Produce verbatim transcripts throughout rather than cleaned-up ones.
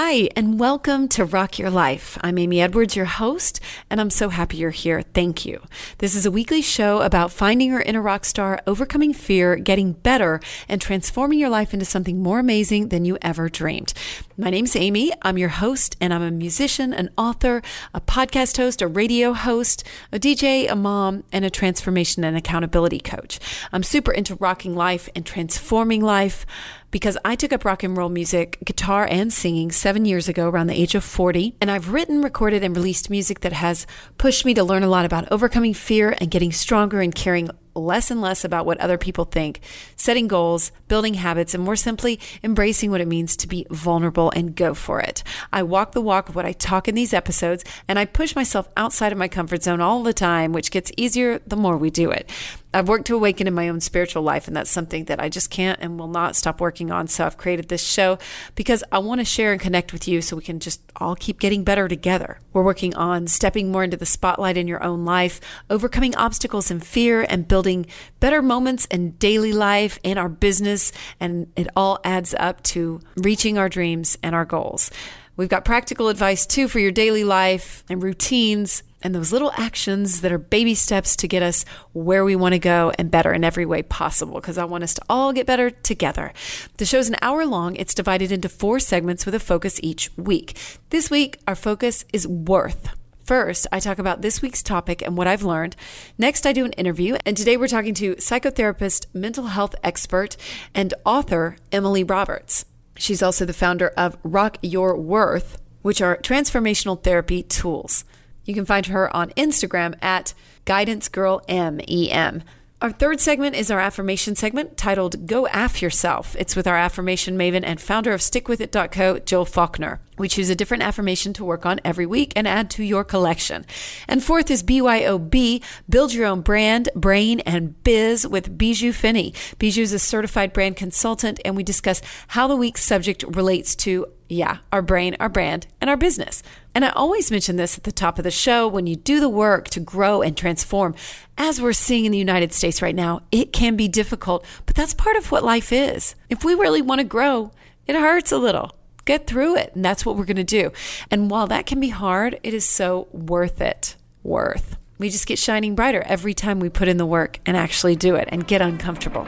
Hi, and welcome to Rock Your Life. I'm Amy Edwards, your host, and I'm so happy you're here. Thank you. This is a weekly show about finding your inner rock star, overcoming fear, getting better, and transforming your life into something more amazing than you ever dreamed. My name's Amy. I'm your host, and I'm a musician, an author, a podcast host, a radio host, a D J, a mom, and a transformation and accountability coach. I'm super into rocking life and transforming life, because I took up rock and roll music, guitar, and singing seven years ago around the age of forty. And I've written, recorded, and released music that has pushed me to learn a lot about overcoming fear and getting stronger and caring less and less about what other people think, setting goals, building habits, and more simply embracing what it means to be vulnerable and go for it. I walk the walk of what I talk in these episodes, and I push myself outside of my comfort zone all the time, which gets easier the more we do it. I've worked to awaken in my own spiritual life, and that's something that I just can't and will not stop working on. So I've created this show because I want to share and connect with you so we can just all keep getting better together. We're working on stepping more into the spotlight in your own life, overcoming obstacles and fear, and building better moments in daily life and our business. And it all adds up to reaching our dreams and our goals. We've got practical advice too for your daily life and routines, and those little actions that are baby steps to get us where we want to go and better in every way possible, because I want us to all get better together. The show's an hour long. It's divided into four segments with a focus each week. This week, our focus is worth. First, I talk about this week's topic and what I've learned. Next, I do an interview. And today we're talking to psychotherapist, mental health expert, and author Emily Roberts. She's also the founder of Rock Your Worth, which are transformational therapy tools. You can find her on Instagram at Guidance Girl M E M. Our third segment is our affirmation segment titled Go Aff Yourself. It's with our affirmation maven and founder of stick with it dot co, Jill Faulkner. We choose a different affirmation to work on every week and add to your collection. And fourth is B Y O B, Build Your Own Brand, Brain, and Biz with Bijou Finney. Bijou is a certified brand consultant, and we discuss how the week's subject relates to, yeah, our brain, our brand, and our business. And I always mention this at the top of the show, when you do the work to grow and transform, as we're seeing in the United States right now, it can be difficult, but that's part of what life is. If we really want to grow, it hurts a little. Get through it. And that's what we're going to do. And while that can be hard, it is so worth it. Worth. We just get shining brighter every time we put in the work and actually do it and get uncomfortable.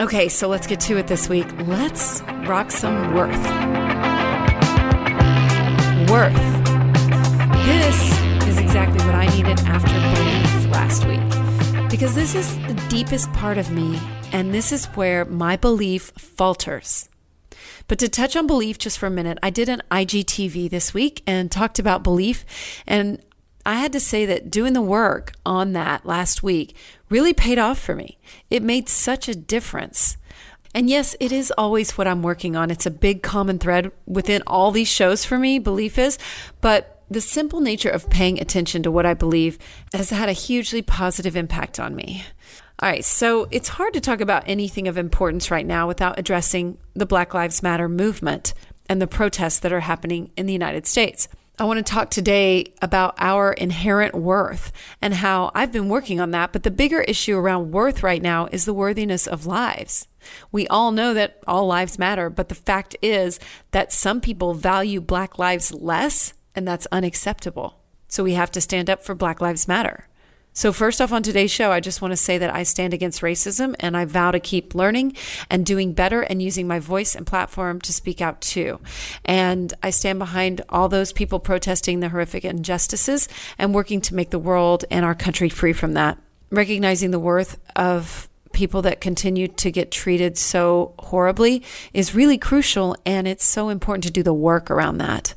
Okay, so let's get to it this week. Let's rock some worth. Worth. This is exactly what I needed after belief last week, because this is the deepest part of me, and this is where my belief falters. But to touch on belief just for a minute, I did an I G T V this week and talked about belief. And I had to say that doing the work on that last week really paid off for me. It made such a difference. And yes, it is always what I'm working on. It's a big common thread within all these shows for me, belief is. But the simple nature of paying attention to what I believe has had a hugely positive impact on me. All right, so it's hard to talk about anything of importance right now without addressing the Black Lives Matter movement and the protests that are happening in the United States. I want to talk today about our inherent worth and how I've been working on that, but the bigger issue around worth right now is the worthiness of lives. We all know that all lives matter, but the fact is that some people value Black lives less, and that's unacceptable. So we have to stand up for Black Lives Matter. So first off, on today's show, I just want to say that I stand against racism, and I vow to keep learning and doing better and using my voice and platform to speak out too. And I stand behind all those people protesting the horrific injustices and working to make the world and our country free from that. Recognizing the worth of people that continue to get treated so horribly is really crucial, and it's so important to do the work around that.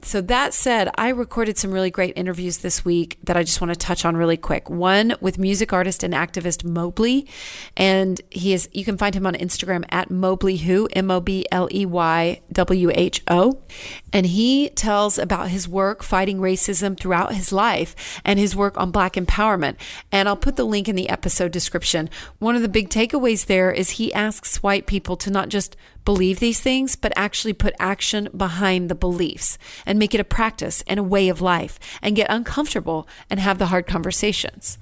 So that said, I recorded some really great interviews this week that I just want to touch on really quick. One with music artist and activist Mobley, and he is, you can find him on Instagram at Mobley Who, M O B L E Y W H O. And he tells about his work fighting racism throughout his life and his work on Black empowerment. And I'll put the link in the episode description. One of the big takeaways there is he asks white people to not just believe these things, but actually put action behind the beliefs and make it a practice and a way of life and get uncomfortable and have the hard conversations.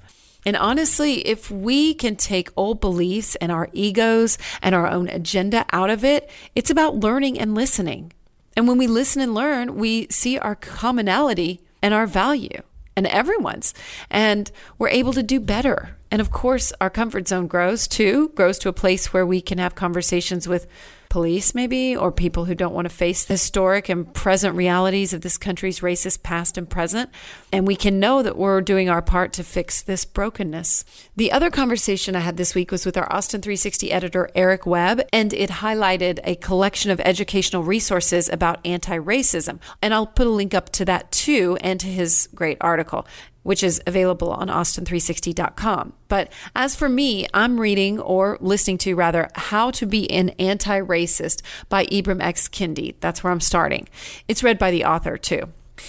And honestly, if we can take old beliefs and our egos and our own agenda out of it, it's about learning and listening. And when we listen and learn, we see our commonality and our value and everyone's, and we're able to do better. And of course, our comfort zone grows too, grows to a place where we can have conversations with police maybe, or people who don't want to face the historic and present realities of this country's racist past and present. And we can know that we're doing our part to fix this brokenness. The other conversation I had this week was with our Austin three sixty editor, Eric Webb, and it highlighted a collection of educational resources about anti-racism. And I'll put a link up to that too, and to his great article, which is available on austin three sixty dot com. But as for me, I'm reading, or listening to rather, How to Be an Anti-Racist by Ibram X. Kendi. That's where I'm starting. It's read by the author too.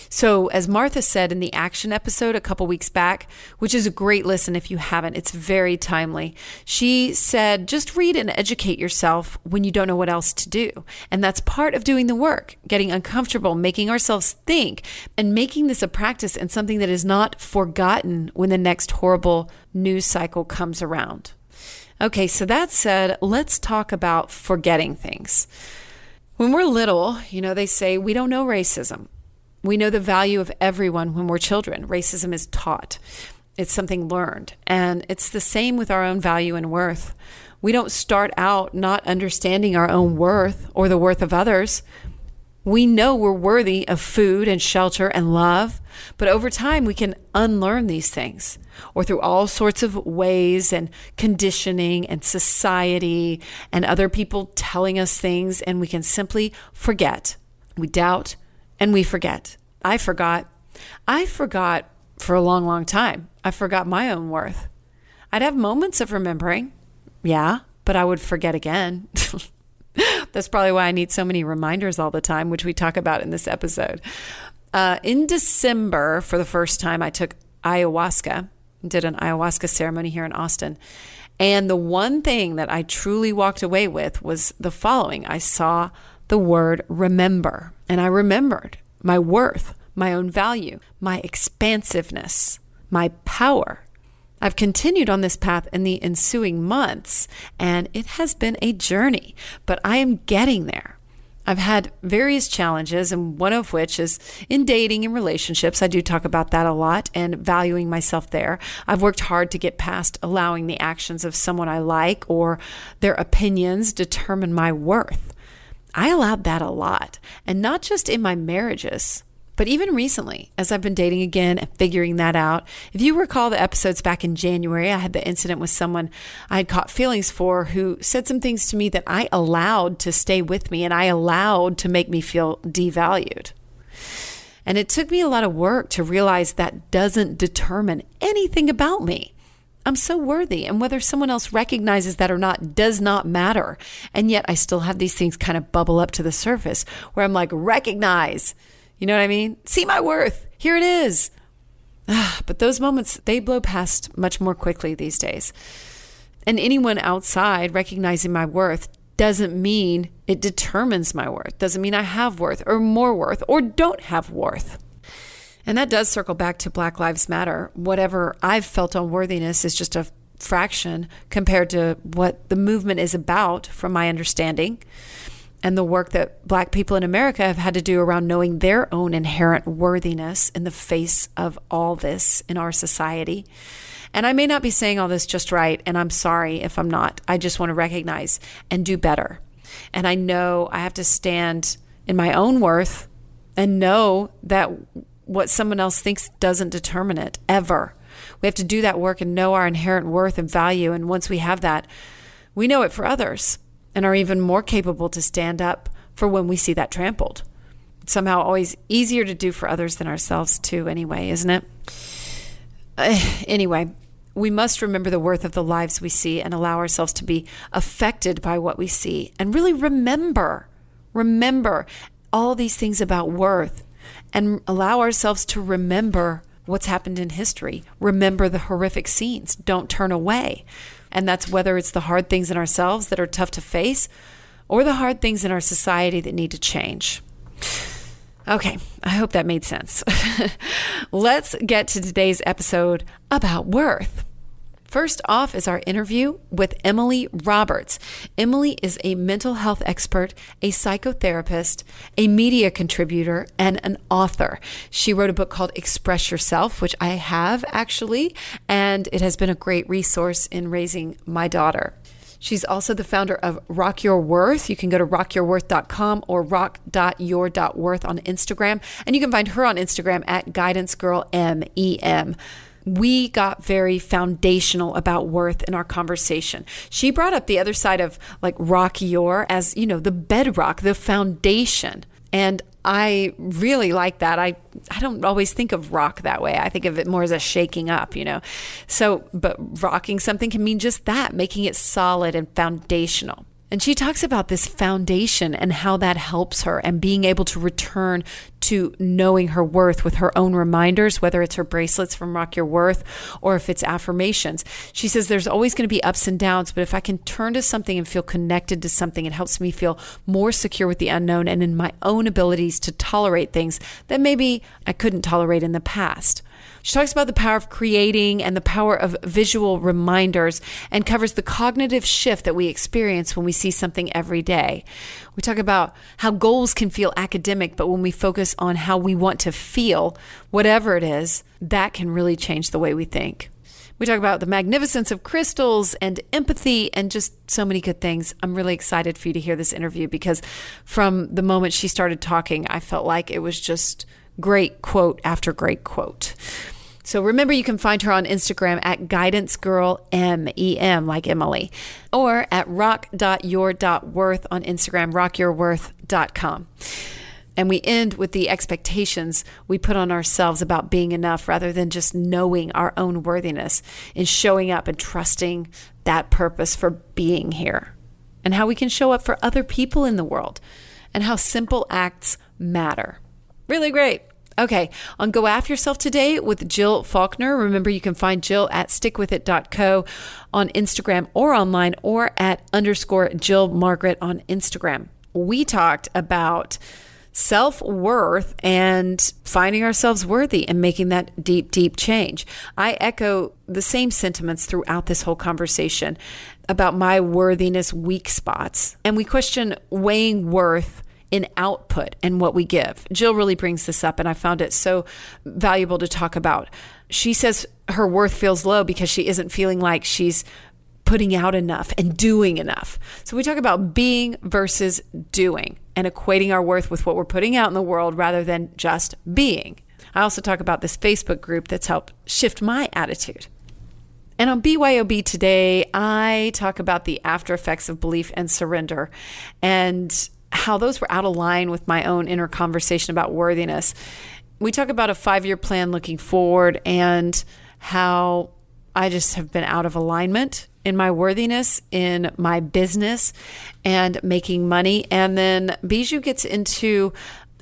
So as Martha said in the action episode a couple weeks back, which is a great listen if you haven't, it's very timely. She said, just read and educate yourself when you don't know what else to do. And that's part of doing the work, getting uncomfortable, making ourselves think, and making this a practice and something that is not forgotten when the next horrible news cycle comes around. Okay, so that said, let's talk about forgetting things. When we're little, you know, they say we don't know racism. We know the value of everyone when we're children. Racism is taught. It's something learned. And it's the same with our own value and worth. We don't start out not understanding our own worth or the worth of others. We know we're worthy of food and shelter and love, but over time we can unlearn these things, or through all sorts of ways and conditioning and society and other people telling us things, and we can simply forget. We doubt. And we forget. I forgot. I forgot for a long, long time. I forgot my own worth. I'd have moments of remembering. Yeah, but I would forget again. That's probably why I need so many reminders all the time, which we talk about in this episode. Uh, in December, for the first time, I took ayahuasca, did an ayahuasca ceremony here in Austin. And the one thing that I truly walked away with was the following. I saw the word remember. And I remembered my worth, my own value, my expansiveness, my power. I've continued on this path in the ensuing months, and it has been a journey, but I am getting there. I've had various challenges, and one of which is in dating and relationships. I do talk about that a lot and valuing myself there. I've worked hard to get past allowing the actions of someone I like or their opinions determine my worth. I allowed that a lot, and not just in my marriages, but even recently, as I've been dating again and figuring that out. If you recall the episodes back in January, I had the incident with someone I had caught feelings for who said some things to me that I allowed to stay with me and I allowed to make me feel devalued. And it took me a lot of work to realize that doesn't determine anything about me. I'm so worthy, and whether someone else recognizes that or not does not matter. And yet I still have these things kind of bubble up to the surface where I'm like, recognize, you know what I mean? See my worth. Here it is. But those moments, they blow past much more quickly these days. And anyone outside recognizing my worth doesn't mean it determines my worth. Doesn't mean I have worth or more worth or don't have worth. And that does circle back to Black Lives Matter. Whatever I've felt on worthiness is just a fraction compared to what the movement is about, from my understanding, and the work that Black people in America have had to do around knowing their own inherent worthiness in the face of all this in our society. And I may not be saying all this just right, and I'm sorry if I'm not. I just want to recognize and do better. And I know I have to stand in my own worth and know that what someone else thinks doesn't determine it, ever. We have to do that work and know our inherent worth and value. And once we have that, we know it for others and are even more capable to stand up for when we see that trampled. It's somehow always easier to do for others than ourselves too anyway, isn't it? Uh, anyway, we must remember the worth of the lives we see and allow ourselves to be affected by what we see. And really remember, remember all these things about worth. And allow ourselves to remember what's happened in history. Remember the horrific scenes. Don't turn away. And that's whether it's the hard things in ourselves that are tough to face or the hard things in our society that need to change. Okay, I hope that made sense. Let's get to today's episode about worth. First off is our interview with Emily Roberts. Emily is a mental health expert, a psychotherapist, a media contributor, and an author. She wrote a book called Express Yourself, which I have actually, and it has been a great resource in raising my daughter. She's also the founder of Rock Your Worth. You can go to rock your worth dot com or rock dot your dot worth on Instagram. And you can find her on Instagram at Guidance Girl M E M. We got very foundational about worth in our conversation. She brought up the other side of like rock your as, you know, the bedrock, the foundation. And I really like that. I, I don't always think of rock that way. I think of it more as a shaking up, you know. So, but rocking something can mean just that, making it solid and foundational. And she talks about this foundation and how that helps her and being able to return to knowing her worth with her own reminders, whether it's her bracelets from Rock Your Worth or if it's affirmations. She says there's always going to be ups and downs, but if I can turn to something and feel connected to something, it helps me feel more secure with the unknown and in my own abilities to tolerate things that maybe I couldn't tolerate in the past. She talks about the power of creating and the power of visual reminders and covers the cognitive shift that we experience when we see something every day. We talk about how goals can feel academic, but when we focus on how we want to feel, whatever it is, that can really change the way we think. We talk about the magnificence of crystals and empathy and just so many good things. I'm really excited for you to hear this interview because from the moment she started talking, I felt like it was just great quote after great quote. So remember, you can find her on Instagram at Guidance Girl M E M, like Emily, or at rock dot your dot worth on Instagram, rock your worth dot com. And we end with the expectations we put on ourselves about being enough rather than just knowing our own worthiness and showing up and trusting that purpose for being here and how we can show up for other people in the world and how simple acts matter. Really great. Okay, on Go After Yourself today with Jill Faulkner. Remember, you can find Jill at stick with it dot co on Instagram or online or at underscore Jill Margaret on Instagram. We talked about self-worth and finding ourselves worthy and making that deep, deep change. I echo the same sentiments throughout this whole conversation about my worthiness weak spots. And we question weighing worth in output and what we give. Jill really brings this up, and I found it so valuable to talk about. She says her worth feels low because she isn't feeling like she's putting out enough and doing enough. So we talk about being versus doing and equating our worth with what we're putting out in the world rather than just being. I also talk about this Facebook group that's helped shift my attitude. And on B Y O B today, I talk about the after effects of belief and surrender and how those were out of line with my own inner conversation about worthiness. We talk about a five-year plan looking forward and how I just have been out of alignment in my worthiness, in my business, and making money. And then Bijou gets into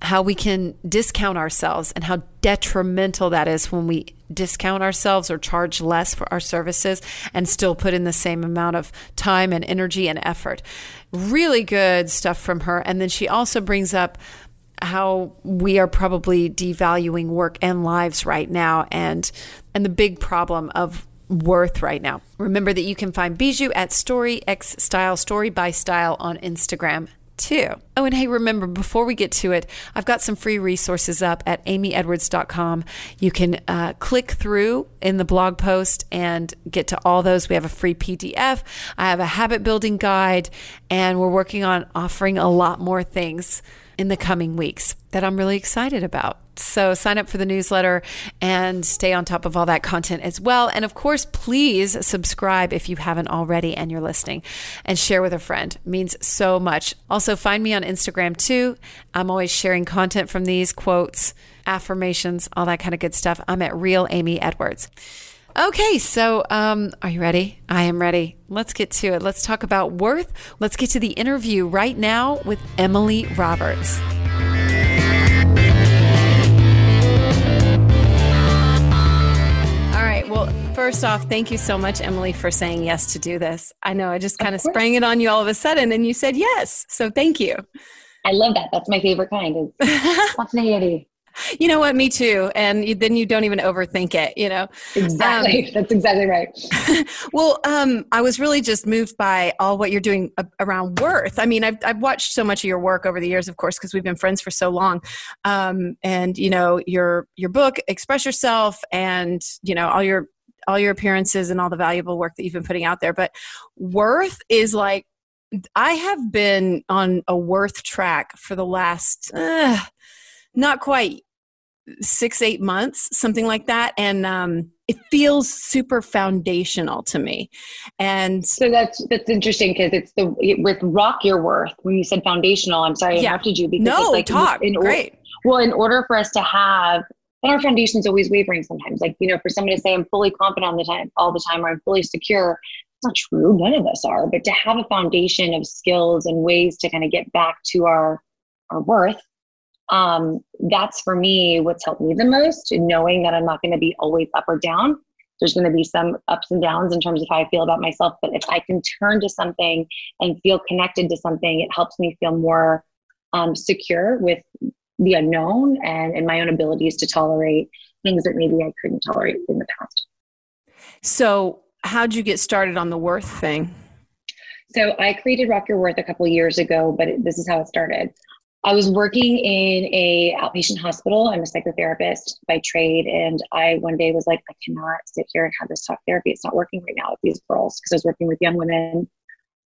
how we can discount ourselves and how detrimental that is when we discount ourselves or charge less for our services and still put in the same amount of time and energy and effort. Really good stuff from her. And then she also brings up how we are probably devaluing work and lives right now and and the big problem of worth right now. Remember that you can find Bijou at Story X Style, Story by Style on Instagram too. Oh, and hey, remember, before we get to it, I've got some free resources up at amy edwards dot com. You can uh, click through in the blog post and get to all those. We have a free P D F. I have a habit building guide, and we're working on offering a lot more things in the coming weeks that I'm really excited about. So sign up for the newsletter and stay on top of all that content as well. And of course, please subscribe if you haven't already and you're listening, and share with a friend. It means so much. Also, find me on Instagram too. I'm always sharing content from these quotes, affirmations, all that kind of good stuff. I'm at Real Amy Edwards. Okay, so um, are you ready? I am ready. Let's get to it. Let's talk about worth. Let's get to the interview right now with Emily Roberts. All right. Well, first off, thank you so much, Emily, for saying yes to do this. I know I just kind of, of sprang it on you all of a sudden, and you said yes. So thank you. I love that. That's my favorite kind of spontaneity. you know what, me too. And you, then you don't even overthink it, you know? Exactly. Um, That's exactly right. Well, um, I was really just moved by all what you're doing around worth. I mean, I've, I've watched so much of your work over the years, of course, because we've been friends for so long. Um, and you know, your, your book, Express Yourself, and you know, all your, all your appearances and all the valuable work that you've been putting out there. But worth is like, I have been on a worth track for the last, uh, not quite six, eight months, something like that. And, um, it feels super foundational to me. And so that's, that's interesting. Cause it's the, with Rock Your Worth, when you said foundational, I'm sorry I yeah. interrupted you because no, it's like, talk. In, in Great. Or, well, in order for us to have, and our foundation's always wavering sometimes. Like, you know, for somebody to say, I'm fully confident all the time, all the time, or I'm fully secure, it's not true. None of us are, but to have a foundation of skills and ways to kind of get back to our, our worth. Um, that's for me, what's helped me the most, knowing that I'm not going to be always up or down. There's going to be some ups and downs in terms of how I feel about myself, but if I can turn to something and feel connected to something, it helps me feel more, um, secure with the unknown and, and my own abilities to tolerate things that maybe I couldn't tolerate in the past. So how'd you get started on the worth thing? So I created Rock Your Worth a couple of years ago, but it, this is how it started. I was working in a outpatient hospital. I'm a psychotherapist by trade. And I one day was like, I cannot sit here and have this talk therapy. It's not working right now with these girls, because I was working with young women.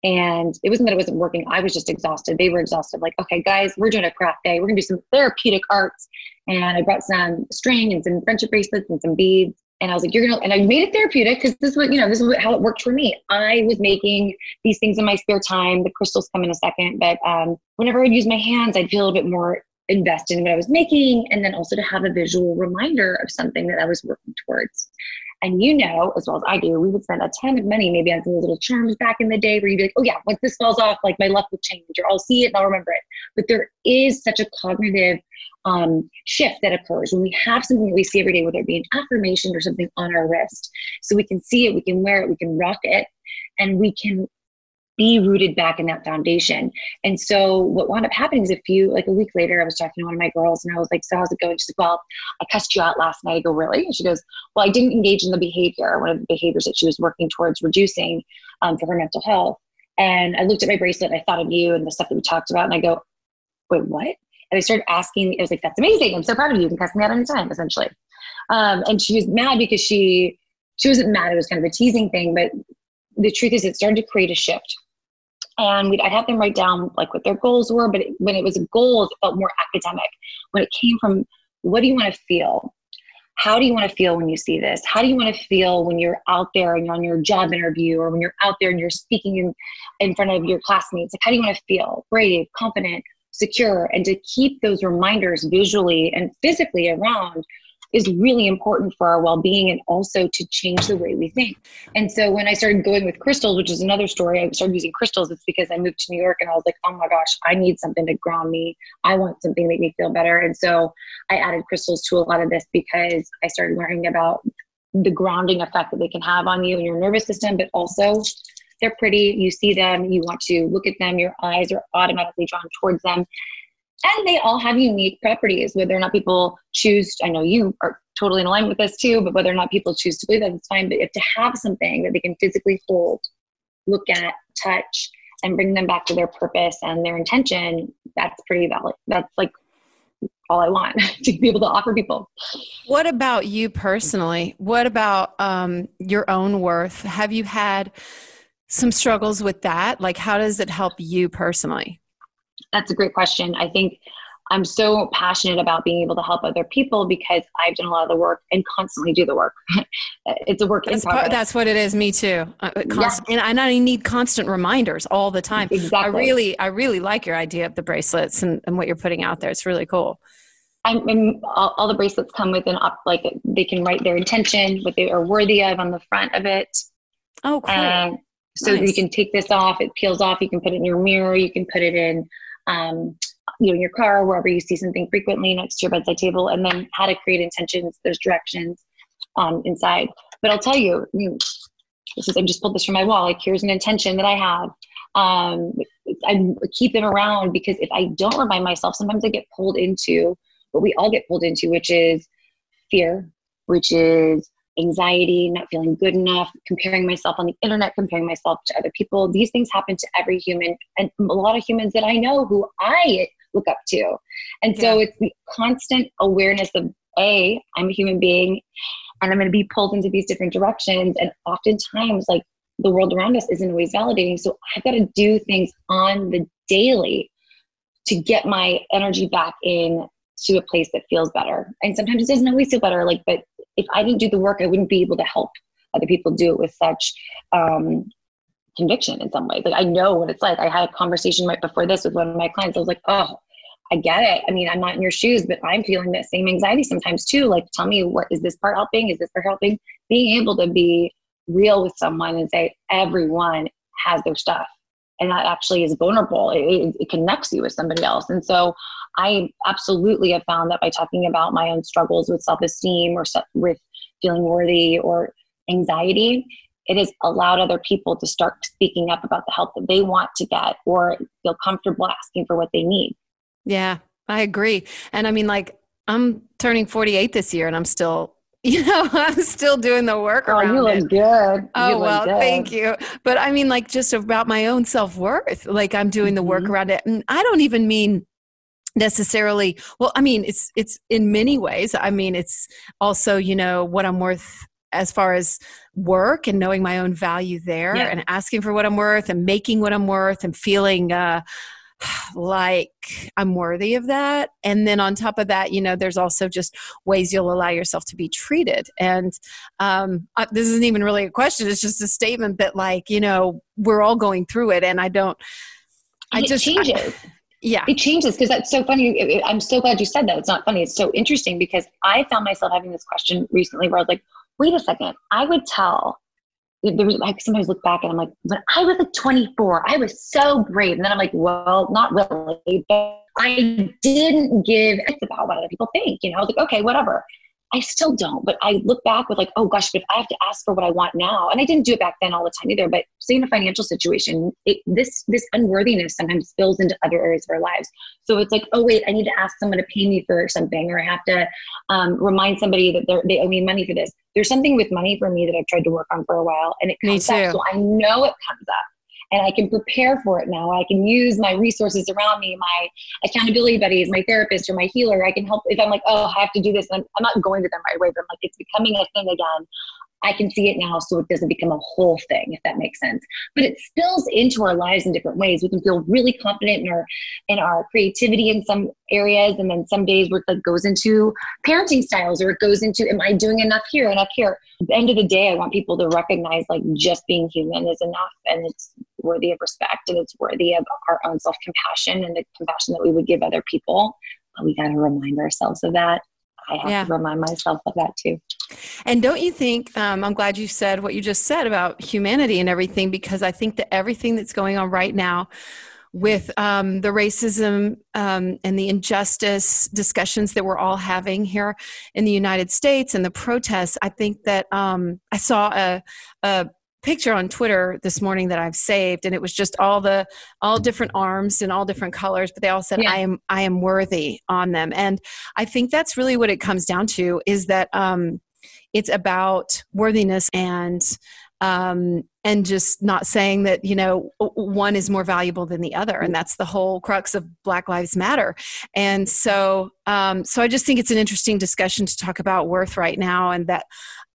And it wasn't that it wasn't working. I was just exhausted. They were exhausted. Like, okay, guys, we're doing a craft day. We're going to do some therapeutic arts. And I brought some string and some friendship bracelets and some beads. And I was like, you're going to, and I made it therapeutic because this was, you know, this is how it worked for me. I was making these things in my spare time. The crystals come in a second, but um, whenever I'd use my hands, I'd feel a little bit more invested in what I was making. And then also to have a visual reminder of something that I was working towards. And you know, as well as I do, we would spend a ton of money maybe on some little charms back in the day where you'd be like, oh yeah, once this falls off, like my luck will change, or I'll see it and I'll remember it. But there is such a cognitive um, shift that occurs when we have something that we see every day, whether it be an affirmation or something on our wrist. So we can see it, we can wear it, we can rock it, and we can be rooted back in that foundation. And so what wound up happening is a few, like a week later, I was talking to one of my girls and I was like, so how's it going? She's like, well, I cussed you out last night. I go, really? And she goes, well, I didn't engage in the behavior, one of the behaviors that she was working towards reducing um, for her mental health. And I looked at my bracelet, I thought of you and the stuff that we talked about. And I go, wait, what? And I started asking, I was like, that's amazing. I'm so proud of you. You can cuss me out anytime, essentially. Um, and she was mad because she, she wasn't mad. It was kind of a teasing thing, but the truth is it started to create a shift. And we'd, I'd have them write down like what their goals were, but it, when it was a goal, it felt more academic. When it came from, what do you want to feel? How do you want to feel when you see this? How do you want to feel when you're out there and you're on your job interview, or when you're out there and you're speaking in, in front of your classmates? Like, how do you want to feel? Brave, confident, secure. And to keep those reminders visually and physically around is really important for our well-being, and also to change the way we think. And so when I started going with crystals, which is another story, I started using crystals. It's because I moved to New York and I was like, oh my gosh, I need something to ground me. I want something to make me feel better. And so I added crystals to a lot of this because I started learning about the grounding effect that they can have on you and your nervous system, but also they're pretty, you see them, you want to look at them, your eyes are automatically drawn towards them. And they all have unique properties, whether or not people choose, I know you are totally in alignment with this too, but whether or not people choose to believe that, it's fine. But if to have something that they can physically hold, look at, touch, and bring them back to their purpose and their intention, that's pretty valid. That's like all I want to be able to offer people. What about you personally? What about um, your own worth? Have you had some struggles with that? Like, how does it help you personally? That's a great question. I think I'm so passionate about being able to help other people because I've done a lot of the work and constantly do the work. It's a work in progress. That's what it is. Me too. Constant, yeah. And I need constant reminders all the time. Exactly. I really, I really like your idea of the bracelets and, and what you're putting out there. It's really cool. I'm, and all, all the bracelets come with an up, like they can write their intention, what they are worthy of on the front of it. Oh, cool. Um, so nice. You can take this off. It peels off. You can put it in your mirror. You can put it in, um, you know, in your car, wherever you see something frequently next to your bedside table, and then how to create intentions. There's directions, um, inside, but I'll tell you, I mean, this is, I just pulled this from my wall. Like, here's an intention that I have. Um, I keep them around because if I don't remind myself, sometimes I get pulled into what we all get pulled into, which is fear, which is anxiety, not feeling good enough, comparing myself on the internet, comparing myself to other people. These things happen to every human, and a lot of humans that I know who I look up to. And yeah. so it's the constant awareness of, A, I'm a human being and I'm going to be pulled into these different directions. And oftentimes, like, the world around us isn't always validating. So I've got to do things on the daily to get my energy back in to a place that feels better. And sometimes it doesn't always feel better. Like, but if I didn't do the work, I wouldn't be able to help other people do it with such um, conviction in some ways. Like, I know what it's like. I had a conversation right before this with one of my clients. I was like, oh, I get it. I mean, I'm not in your shoes, but I'm feeling that same anxiety sometimes too. Like, tell me, what is this part helping? Is this part helping? Being able to be real with someone and say, everyone has their stuff. And that actually is vulnerable. It, it connects you with somebody else. And so I absolutely have found that by talking about my own struggles with self-esteem or with feeling worthy or anxiety, it has allowed other people to start speaking up about the help that they want to get or feel comfortable asking for what they need. Yeah, I agree. And I mean, like, I'm turning forty-eight this year and I'm still, you know, I'm still doing the work around it. Oh, you look good. Oh, well, thank you. But I mean, like, just about my own self-worth, like, I'm doing mm-hmm. the work around it. And I don't even mean necessarily, well, I mean, it's, it's in many ways. I mean, it's also, you know, what I'm worth as far as work and knowing my own value there yeah. and asking for what I'm worth and making what I'm worth and feeling, uh, like I'm worthy of that. And then on top of that, you know, there's also just ways you'll allow yourself to be treated. And um, I, this isn't even really a question. It's just a statement that, like, you know, we're all going through it. And I don't, and I just, it changes. I, yeah, it changes. Cause that's so funny. It, it, I'm so glad you said that. It's not funny. It's so interesting because I found myself having this question recently where I was like, wait a second, I would tell There was, I sometimes look back and I'm like, when I was like twenty-four, I was so brave. And then I'm like, well, not really, but I didn't give a about what other people think. You know, I was like, okay, whatever. I still don't. But I look back with like, oh gosh, but I have to ask for what I want now. And I didn't do it back then all the time either, but say in a financial situation, it, this, this unworthiness sometimes spills into other areas of our lives. So it's like, oh wait, I need to ask someone to pay me for something, or I have to um, remind somebody that they owe me money for this. There's something with money for me that I've tried to work on for a while, and it comes up. So I know it comes up and I can prepare for it now. I can use my resources around me, my accountability buddies, my therapist or my healer. I can help if I'm like, oh, I have to do this. And I'm, I'm not going to them right away, but I'm like, it's becoming a thing again. I can see it now, so it doesn't become a whole thing, if that makes sense. But it spills into our lives in different ways. We can feel really confident in our in our creativity in some areas, and then some days where it like goes into parenting styles, or it goes into, am I doing enough here, enough here? At the end of the day, I want people to recognize, like, just being human is enough, and it's worthy of respect, and it's worthy of our own self-compassion and the compassion that we would give other people. But we got to remind ourselves of that. I have yeah. to remind myself of that too. And don't you think, um, I'm glad you said what you just said about humanity and everything, because I think that everything that's going on right now with um, the racism um, and the injustice discussions that we're all having here in the United States and the protests, I think that um, I saw a, a picture on Twitter this morning that I've saved, and it was just all the all different arms and all different colors, but they all said, yeah. I am I am worthy on them. And I think that's really what it comes down to, is that um, it's about worthiness and um, and just not saying that, you know, one is more valuable than the other. And that's the whole crux of Black Lives Matter. And so um, so I just think it's an interesting discussion to talk about worth right now, and that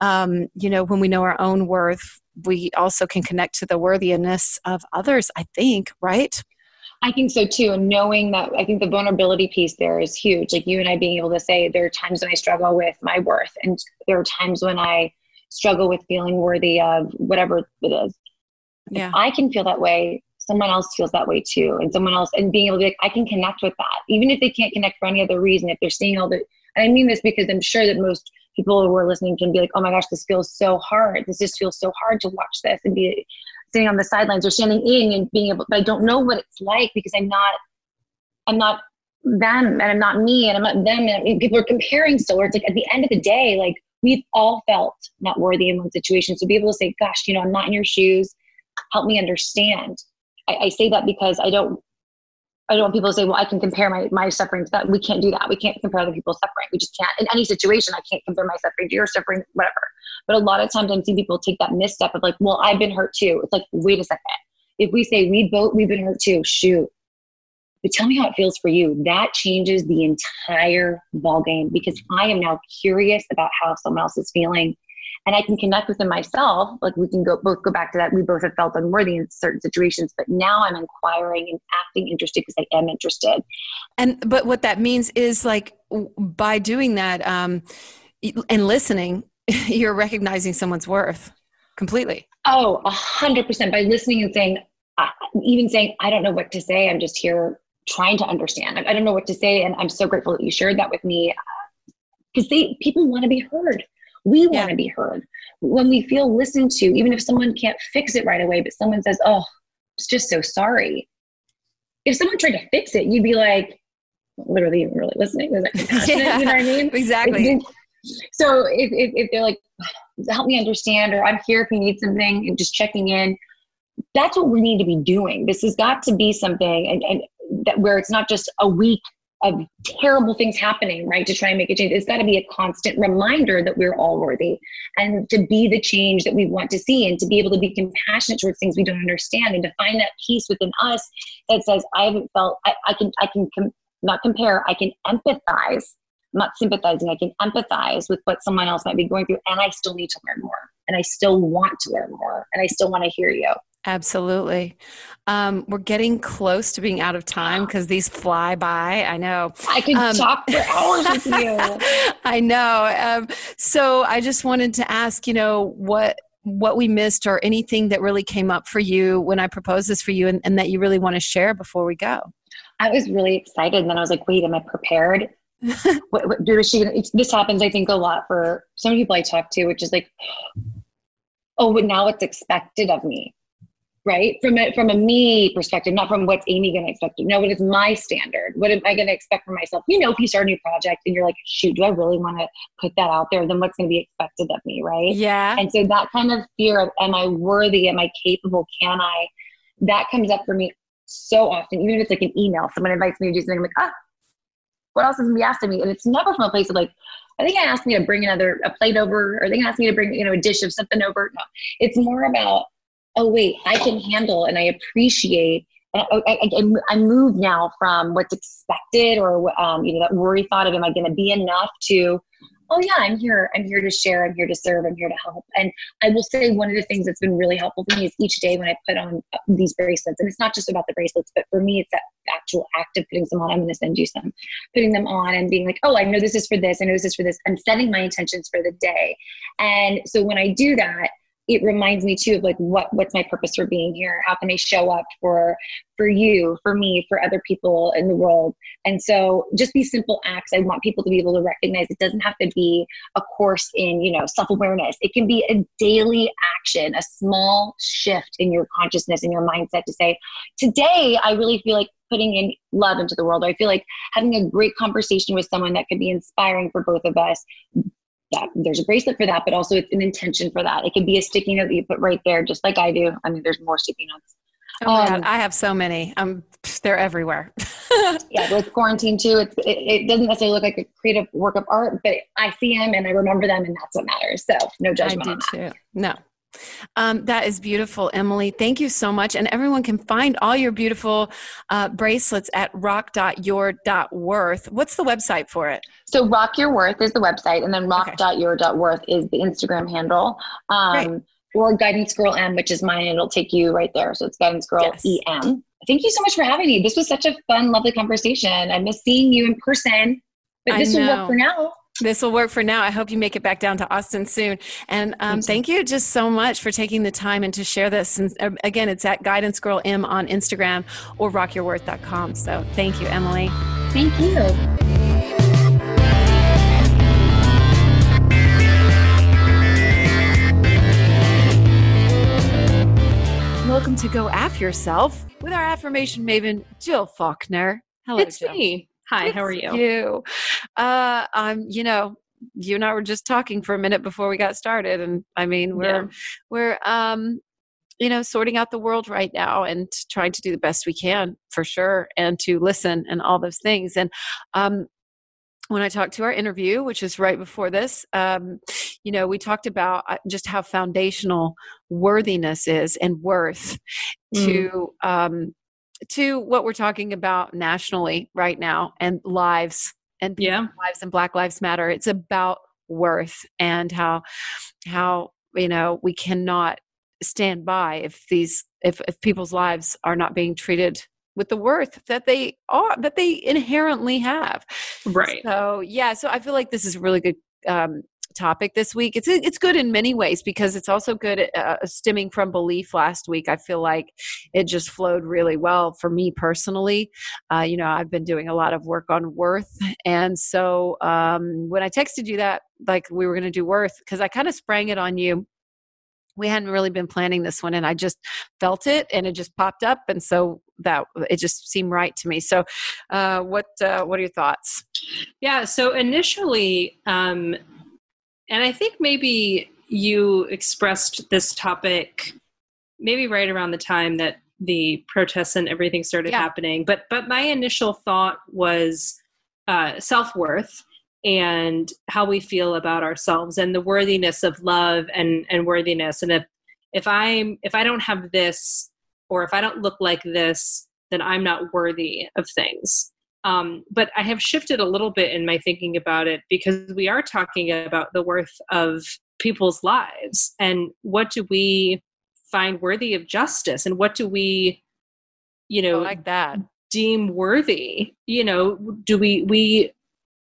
um, you know, when we know our own worth, we also can connect to the worthiness of others, I think, right? I think so too. And knowing that, I think the vulnerability piece there is huge. Like, you and I being able to say, there are times when I struggle with my worth, and there are times when I struggle with feeling worthy of whatever it is. Yeah. If I can feel that way, someone else feels that way too. And someone else, and being able to be like, I can connect with that. Even if they can't connect for any other reason, if they're seeing all the, and I mean this because I'm sure that most people who are listening can be like, oh my gosh, this feels so hard. This just feels so hard to watch this and be sitting on the sidelines or standing in and being able, but I don't know what it's like because I'm not, I'm not them and I'm not me and I'm not them. And people are comparing still, where it's like at the end of the day, like we've all felt not worthy in one situation. So be able to say, gosh, you know, I'm not in your shoes. Help me understand. I, I say that because I don't, I know when people say, well, I can compare my, my suffering to that. We can't do that. We can't compare other people's suffering. We just can't. In any situation, I can't compare my suffering to your suffering, whatever. But a lot of times I'm seeing people take that misstep of like, well, I've been hurt too. It's like, wait a second. If we say we both, we've been hurt too, shoot. But tell me how it feels for you. That changes the entire ballgame, because I am now curious about how someone else is feeling. And I can connect with them myself. Like we can go both go back to that. We both have felt unworthy in certain situations, but now I'm inquiring and acting interested because I am interested. And, but what that means is like by doing that um, and listening, you're recognizing someone's worth completely. Oh, a hundred percent. By listening and saying, uh, even saying, I don't know what to say. I'm just here trying to understand. I, I don't know what to say. And I'm so grateful that you shared that with me, because they, people want to be heard. We want yeah. to be heard. When we feel listened to, even if someone can't fix it right away, but someone says, oh, it's just so sorry. If someone tried to fix it, you'd be like, literally even really listening. Is that compassionate? Yeah, you know what I mean? Exactly. So if, if, if they're like, help me understand, or I'm here if you need something, and just checking in, that's what we need to be doing. This has got to be something and, and that where it's not just a week of terrible things happening, right? To try and make a change. It's got to be a constant reminder that we're all worthy and to be the change that we want to see, and to be able to be compassionate towards things we don't understand, and to find that peace within us that says, I haven't felt, I, I can, I can com- not compare. I can empathize. I'm not sympathizing. I can empathize with what someone else might be going through. And I still need to learn more. And I still want to learn more. And I still want to hear you. Absolutely. Um, we're getting close to being out of time because these fly by. I know. I could um, talk for hours with you. I know. Um, so I just wanted to ask, you know, what what we missed or anything that really came up for you when I proposed this for you, and, and that you really want to share before we go. I was really excited. And then I was like, wait, am I prepared? what, what, is she gonna, it's, this happens, I think, a lot for so many people I talk to, which is like, oh, but now it's expected of me. Right? From a, from a me perspective, not from what's Amy going to expect. No, what is my standard? What am I going to expect from myself? You know, if you start a new project and you're like, shoot, do I really want to put that out there? Then what's going to be expected of me? Right. Yeah. And so that kind of fear of, am I worthy? Am I capable? Can I, that comes up for me so often. Even if it's like an email, someone invites me to do something, I'm like, ah, what else is going to be asked of me? And it's never from a place of like, I think I asked me to bring another, a plate over, or they asked me to bring, you know, a dish of something over. No, it's more about, oh, wait, I can handle, and I appreciate, and I, I, I move now from what's expected, or, um, you know, that worry thought of, am I going to be enough, to, oh yeah, I'm here. I'm here to share. I'm here to serve. I'm here to help. And I will say one of the things that's been really helpful for me is each day when I put on these bracelets, and it's not just about the bracelets, but for me, it's that actual act of putting them on. I'm going to send you some, putting them on and being like, oh, I know this is for this. I know this is for this. I'm setting my intentions for the day. And so when I do that, it reminds me too of like, what, what's my purpose for being here? How can I show up for, for you, for me, for other people in the world? And so just these simple acts, I want people to be able to recognize it doesn't have to be a course in, you know, self-awareness. It can be a daily action, a small shift in your consciousness and your mindset to say, today, I really feel like putting in love into the world. I feel like having a great conversation with someone that could be inspiring for both of us. That there's a bracelet for that, but also it's an intention for that. It could be a sticky note that you put right there, just like I do. I mean, there's more sticky notes. Oh my um, God, I have so many. Um, they're everywhere. Yeah, with quarantine too, it's, it, it doesn't necessarily look like a creative work of art, but I see them and I remember them, and that's what matters. So no judgment I do on that. Too. No. Um, that is beautiful, Emily. Thank you so much. And everyone can find all your beautiful uh, bracelets at rock dot your dot worth. What's the website for it? So Rock Your Worth is the website, and then rock dot your dot worth is the Instagram handle. Um, or Guidance Girl M, which is mine. It'll take you right there. So it's Guidance Girl yes. E M. Thank you so much for having me. This was such a fun, lovely conversation. I miss seeing you in person, but this will work for now. This will work for now. I hope you make it back down to Austin soon. And um, thank you just so much for taking the time and to share this. And um, again, it's at Guidance Girl M on Instagram or rock your worth dot com. So thank you, Emily. Thank you. Welcome to Go After Yourself with our affirmation maven, Jill Faulkner. Hello, it's Jill. Me. Hi, it's how are you? You, uh, um, you know, you and I were just talking for a minute before we got started, and I mean, we're yeah. we're um, you know, sorting out the world right now and trying to do the best we can, for sure, and to listen and all those things. And um, when I talked to our interview, which is right before this, um, you know, we talked about just how foundational worthiness is and worth mm. to um, to what we're talking about nationally right now, and lives and yeah. lives and Black Lives Matter. It's about worth and how how you know we cannot stand by if these if, if people's lives are not being treated with the worth that they are, that they inherently have. Right. So yeah, so I feel like this is a really good um, topic this week. It's it's good in many ways because it's also good at, uh, stemming from belief last week. I feel like it just flowed really well for me personally. Uh, you know, I've been doing a lot of work on worth. And so um, when I texted you that, like we were going to do worth, because I kind of sprang it on you. We hadn't really been planning this one, and I just felt it and it just popped up. And so that it just seemed right to me. So uh, what, uh, what are your thoughts? Yeah. So initially, um, and I think maybe you expressed this topic maybe right around the time that the protests and everything started yeah. happening. But, but my initial thought was uh, self-worth and how we feel about ourselves and the worthiness of love and, and worthiness. And if, if I'm, if I don't have this, or if I don't look like this, then I'm not worthy of things. Um, but I have shifted a little bit in my thinking about it, because we are talking about the worth of people's lives and what do we find worthy of justice and what do we, you know, I like that. deem worthy, you know, do we, we,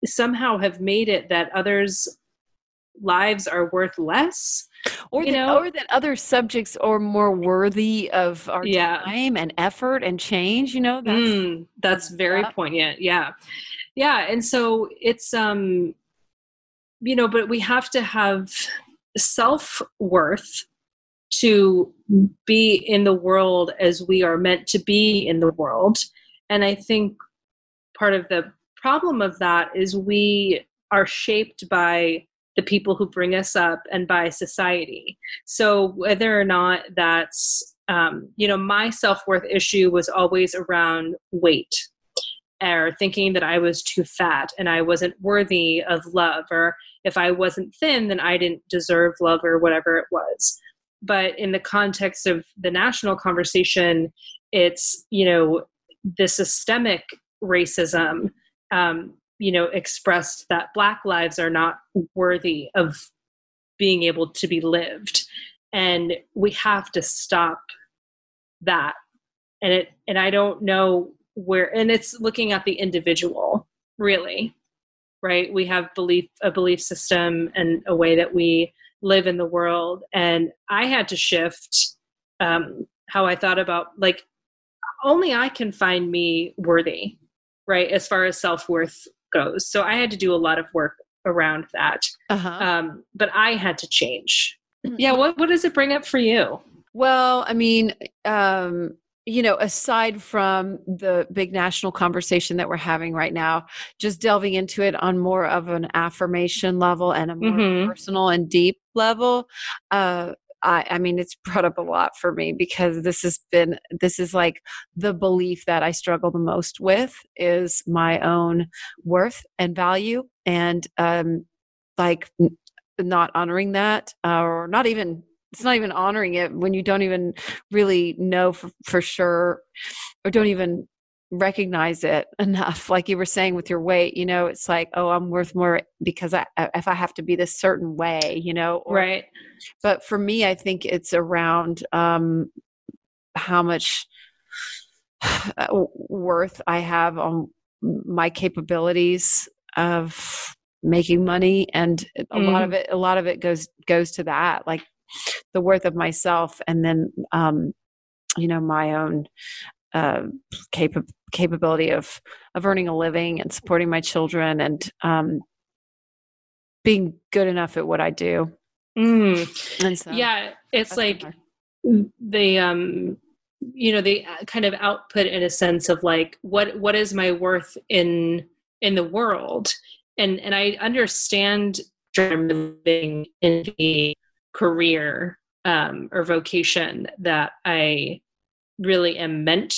somehow have made it that others' lives are worth less, or you that, know? or that other subjects are more worthy of our yeah. time and effort and change. You know, that's mm, that's very up. poignant. Yeah, yeah. And so it's um, you know, but we have to have self-worth to be in the world as we are meant to be in the world. And I think part of the problem of that is we are shaped by the people who bring us up and by society. So whether or not that's, um, you know, my self-worth issue was always around weight or thinking that I was too fat and I wasn't worthy of love, or if I wasn't thin, then I didn't deserve love or whatever it was. But in the context of the national conversation, it's, you know, the systemic racism Um, you know, expressed that Black lives are not worthy of being able to be lived. And we have to stop that. And it, and I don't know where, and it's looking at the individual really, right? We have belief, a belief system and a way that we live in the world. And I had to shift um, how I thought about, like, only I can find me worthy, right, as far as self-worth goes. So I had to do a lot of work around that. Uh-huh. Um, but I had to change. Yeah. What, what does it bring up for you? Well, I mean, um, you know, aside from the big national conversation that we're having right now, just delving into it on more of an affirmation level and a more mm-hmm. personal and deep level, uh, I, I mean, it's brought up a lot for me, because this has been, this is like the belief that I struggle the most with is my own worth and value, and um, like n- not honoring that uh, or not even, it's not even honoring it when you don't even really know for, for sure, or don't even recognize it enough. Like you were saying with your weight, you know, it's like, oh, I'm worth more because I, if I have to be this certain way, you know, or, right. But for me, I think it's around, um, how much worth I have on my capabilities of making money. And a mm. lot of it, a lot of it goes, goes to that, like the worth of myself. And then, um, you know, my own, uh, cap- capability of, of earning a living and supporting my children and, um, being good enough at what I do. Mm. And so, yeah. It's like the, um, you know, the kind of output in a sense of like, what, what is my worth in, in the world? And, and I understand moving in the career um, or vocation that I really am meant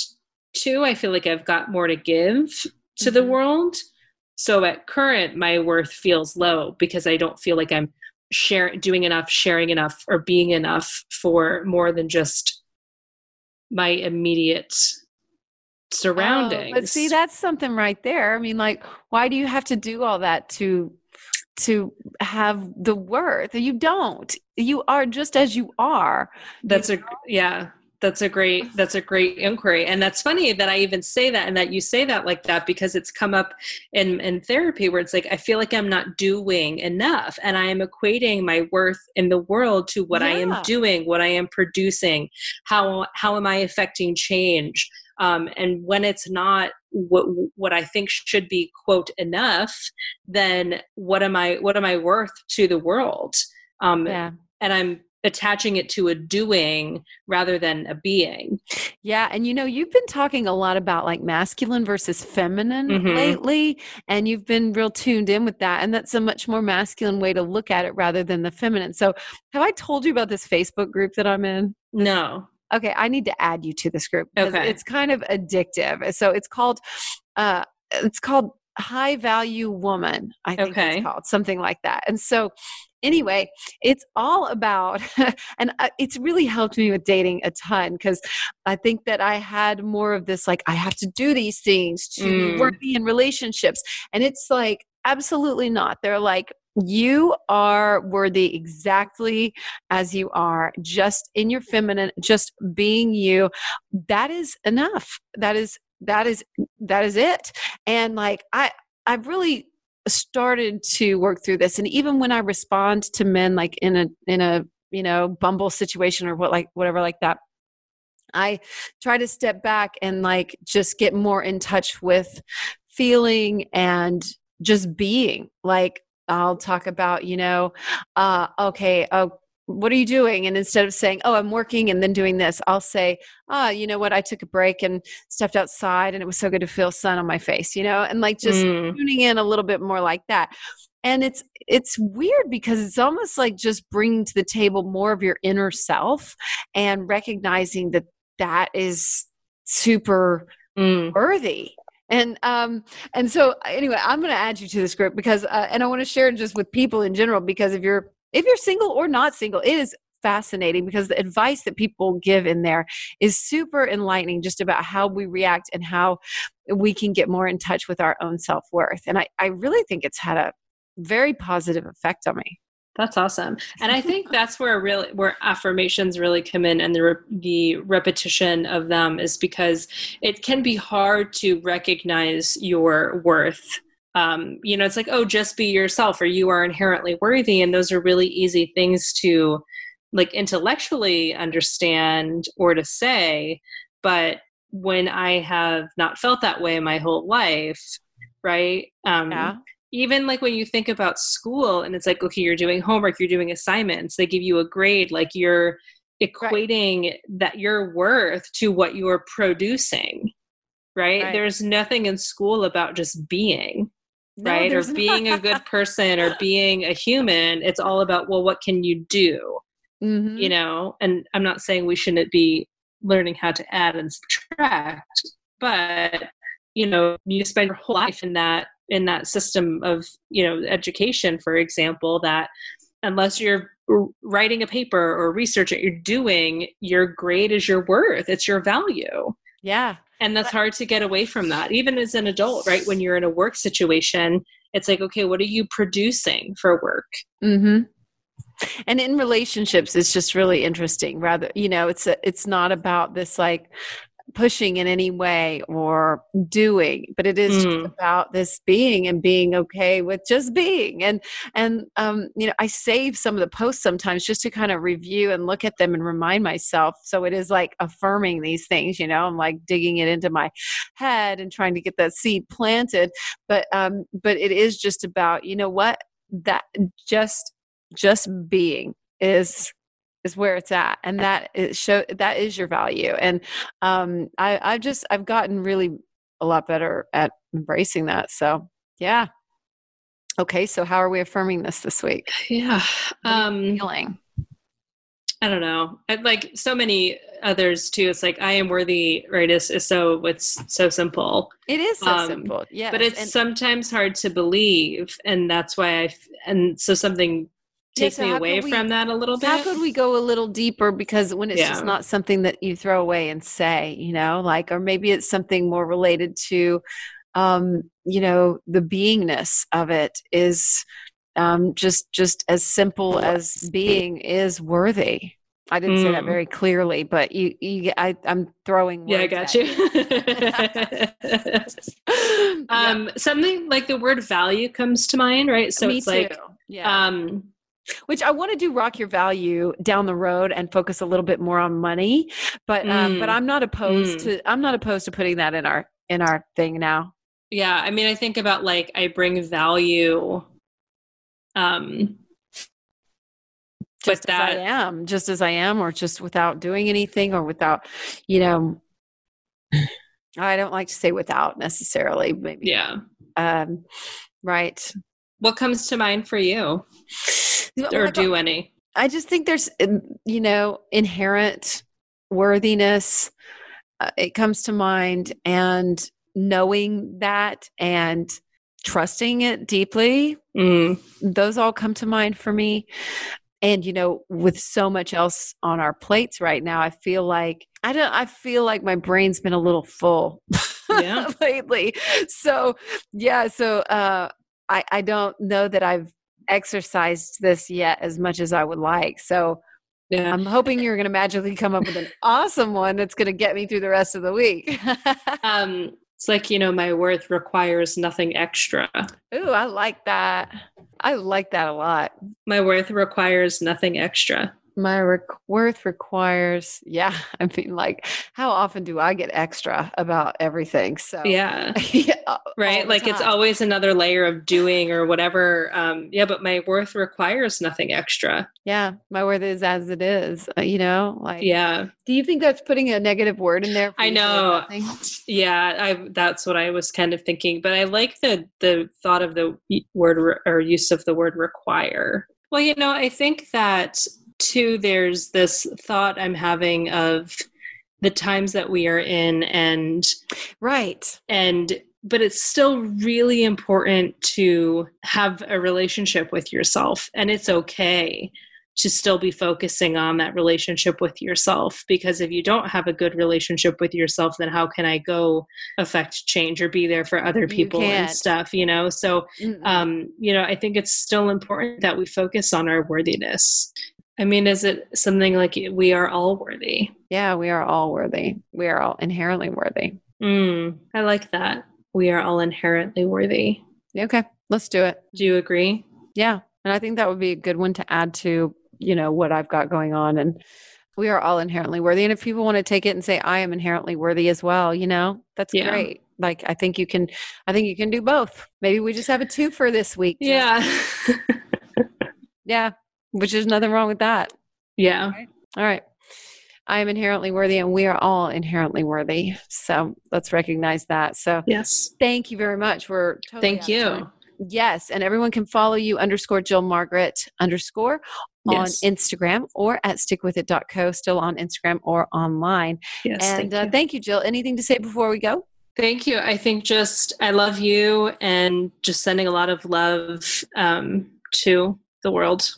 to. I feel like I've got more to give to the world. So at current, my worth feels low because I don't feel like I'm share, doing enough, sharing enough, or being enough for more than just my immediate surroundings. Oh, but see, that's something right there. I mean, like, why do you have to do all that to to have the worth? You don't. You are just as you are. That's you a know? yeah. That's a great, that's a great inquiry. And that's funny that I even say that and that you say that like that, because it's come up in, in therapy where it's like, I feel like I'm not doing enough and I am equating my worth in the world to what yeah. I am doing, what I am producing, how, how am I affecting change? Um, and when it's not what, what I think should be quote enough, then what am I, what am I worth to the world? Um, yeah. And I'm attaching it to a doing rather than a being. Yeah. And you know, you've been talking a lot about like masculine versus feminine mm-hmm. lately, and you've been real tuned in with that. And that's a much more masculine way to look at it rather than the feminine. So have I told you about this Facebook group that I'm in? No. Okay. I need to add you to this group. Okay. It's kind of addictive. So it's called, uh, it's called High Value Woman. I think okay. it's called something like that. And so anyway, it's all about, and it's really helped me with dating a ton because I think that I had more of this, like, I have to do these things to mm. be worthy in relationships. And it's like, absolutely not. They're like, you are worthy exactly as you are, just in your feminine, just being you. That is enough. That is, that is, that is it. And like, I, I've really started to work through this. And even when I respond to men, like in a, in a, you know, Bumble situation or what, like, whatever, like that, I try to step back and like, just get more in touch with feeling and just being. Like, I'll talk about, you know, uh, okay. Uh, what are you doing? And instead of saying, oh, I'm working and then doing this, I'll say, oh, you know what? I took a break and stepped outside and it was so good to feel sun on my face, you know, and like just mm. tuning in a little bit more like that. And it's, it's weird because it's almost like just bringing to the table more of your inner self and recognizing that that is super mm. worthy. And, um, and so anyway, I'm going to add you to this group because, uh, and I want to share it just with people in general, because if you're, If you're single or not single, it is fascinating because the advice that people give in there is super enlightening just about how we react and how we can get more in touch with our own self-worth. And I, I really think it's had a very positive effect on me. That's awesome. And I think that's where really, where affirmations really come in, and the re- the repetition of them is because it can be hard to recognize your worth. Um, you know, it's like, oh, just be yourself, or you are inherently worthy. And those are really easy things to like intellectually understand or to say. But when I have not felt that way my whole life, right? Um, yeah. Even like when you think about school and it's like, okay, you're doing homework, you're doing assignments, they give you a grade, like you're equating right. that your worth to what you are producing, right? right? There's nothing in school about just being. Right. No, or being a good person or being a human. It's all about, well, what can you do? Mm-hmm. You know, and I'm not saying we shouldn't be learning how to add and subtract, but you know, you spend your whole life in that, in that system of, you know, education, for example, that unless you're writing a paper or research that you're doing, your grade is your worth. It's your value. Yeah. And that's hard to get away from that, even as an adult, right? When you're in a work situation, it's like, okay, what are you producing for work? Mm-hmm. And in relationships, it's just really interesting. Rather, you know, it's a, it's not about this like pushing in any way or doing, but it is mm. just about this being and being okay with just being. And, and, um, you know, I save some of the posts sometimes just to kind of review and look at them and remind myself. So it is like affirming these things, you know, I'm like digging it into my head and trying to get that seed planted. But, um, but it is just about, you know what, that just, just being is is where it's at. And that is show, that is your value. And, um, I, I've just, I've gotten really a lot better at embracing that. So yeah. Okay. So how are we affirming this this week? Yeah. Um, feeling? I don't know. I'd like so many others too. It's like, I am worthy, right? Is so, it's so simple. It is so um, simple. Yeah. But it's and- sometimes hard to believe. And that's why I, f- and so something takes yeah, so me away we, from that a little bit. How could we go a little deeper? Because when it's yeah. just not something that you throw away and say, you know, like, or maybe it's something more related to, um, you know, the beingness of it is, um, just, just as simple as being is worthy. I didn't mm. say that very clearly, but you, you I, I'm throwing. Yeah, I got you. you. um, yeah. Something like the word value comes to mind, right? So me it's too. Like, yeah. um, which I want to do Rock Your Value down the road and focus a little bit more on money, but, um, mm. but I'm not opposed mm. to, I'm not opposed to putting that in our, in our thing now. Yeah. I mean, I think about like, I bring value, um, just as that, I am, just as I am, or just without doing anything or without, you know, I don't like to say without necessarily, maybe. Yeah. Um, right. What comes to mind for you? Or do any? I just think there's, you know, inherent worthiness. Uh, it comes to mind, and knowing that and trusting it deeply. Mm. Those all come to mind for me. And, you know, with so much else on our plates right now, I feel like, I don't, I feel like my brain's been a little full yeah. lately. So yeah. So, uh, I, I don't know that I've exercised this yet as much as I would like. So yeah. I'm hoping you're going to magically come up with an awesome one that's going to get me through the rest of the week. um, it's like, you know, my worth requires nothing extra. Ooh, I like that. I like that a lot. My worth requires nothing extra. My re- worth requires, yeah. I mean, like, how often do I get extra about everything? So yeah, yeah right. Like time. It's always another layer of doing or whatever. Um, yeah, but my worth requires nothing extra. Yeah, my worth is as it is. You know, like yeah. Do you think that's putting a negative word in there? For I know. Yeah, I, that's what I was kind of thinking. But I like the the thought of the word re- or use of the word require. Well, you know, I think that. Two, there's this thought I'm having of the times that we are in and right. And, but it's still really important to have a relationship with yourself, and it's okay to still be focusing on that relationship with yourself, because if you don't have a good relationship with yourself, then how can I go affect change or be there for other people and stuff, you know? So, mm-hmm. um, you know, I think it's still important that we focus on our worthiness. I mean, is it something like we are all worthy? Yeah, we are all worthy. We are all inherently worthy. Mm, I like that. We are all inherently worthy. Okay, let's do it. Do you agree? Yeah. And I think that would be a good one to add to, you know, what I've got going on. And we are all inherently worthy. And if people want to take it and say, I am inherently worthy as well, you know, that's yeah. great. Like, I think you can, I think you can do both. Maybe we just have a two for this week. Just. Yeah. yeah. Which is nothing wrong with that. Yeah. All right. All right. I am inherently worthy, and we are all inherently worthy. So let's recognize that. So yes. Thank you very much. We're totally Thank you. Time. Yes. And everyone can follow you underscore Jill Margaret underscore on yes. Instagram, or at stick with it dot co, still on Instagram or online. Yes. And thank, uh, you. thank you, Jill. Anything to say before we go? Thank you. I think just, I love you, and just sending a lot of love um, to the world.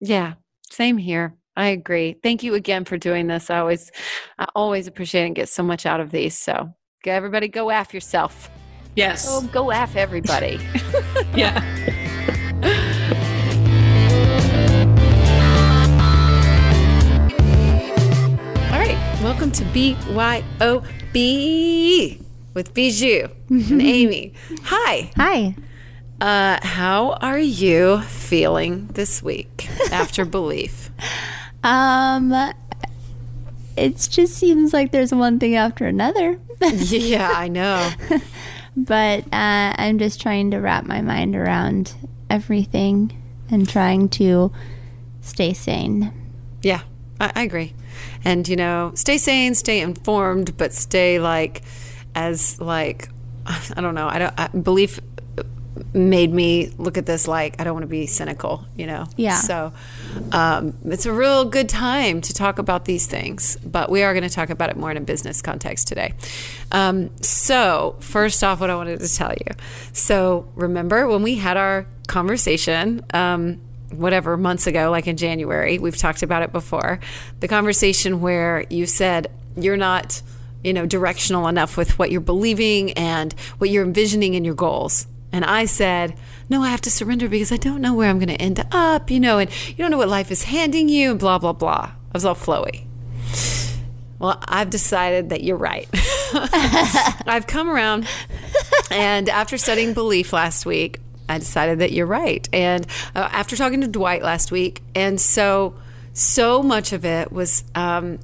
Yeah. Same here. I agree. Thank you again for doing this. I always, I always appreciate and get so much out of these. So everybody go af yourself. Yes. Oh, go af everybody. yeah. All right. Welcome to B Y O B with Bijou and Amy. Hi. Hi. Uh, how are you feeling this week after Belief? Um, it just seems like there's one thing after another. yeah, I know. But uh, I'm just trying to wrap my mind around everything and trying to stay sane. Yeah, I, I agree. And, you know, stay sane, stay informed, but stay like as like, I don't know. I don't I, Belief made me look at this like, I don't want to be cynical, you know? Yeah. So um, it's a real good time to talk about these things, but we are going to talk about it more in a business context today. Um, so first off, what I wanted to tell you. So remember when we had our conversation, um, whatever, months ago, like in January, we've talked about it before, the conversation where you said you're not, you know, directional enough with what you're believing and what you're envisioning in your goals. And I said, no, I have to surrender because I don't know where I'm going to end up, you know, and you don't know what life is handing you and blah, blah, blah. I was all flowy. Well, I've decided that you're right. I've come around, and after studying belief last week, I decided that you're right. And uh, after talking to Dwight last week, and so, so much of it was um,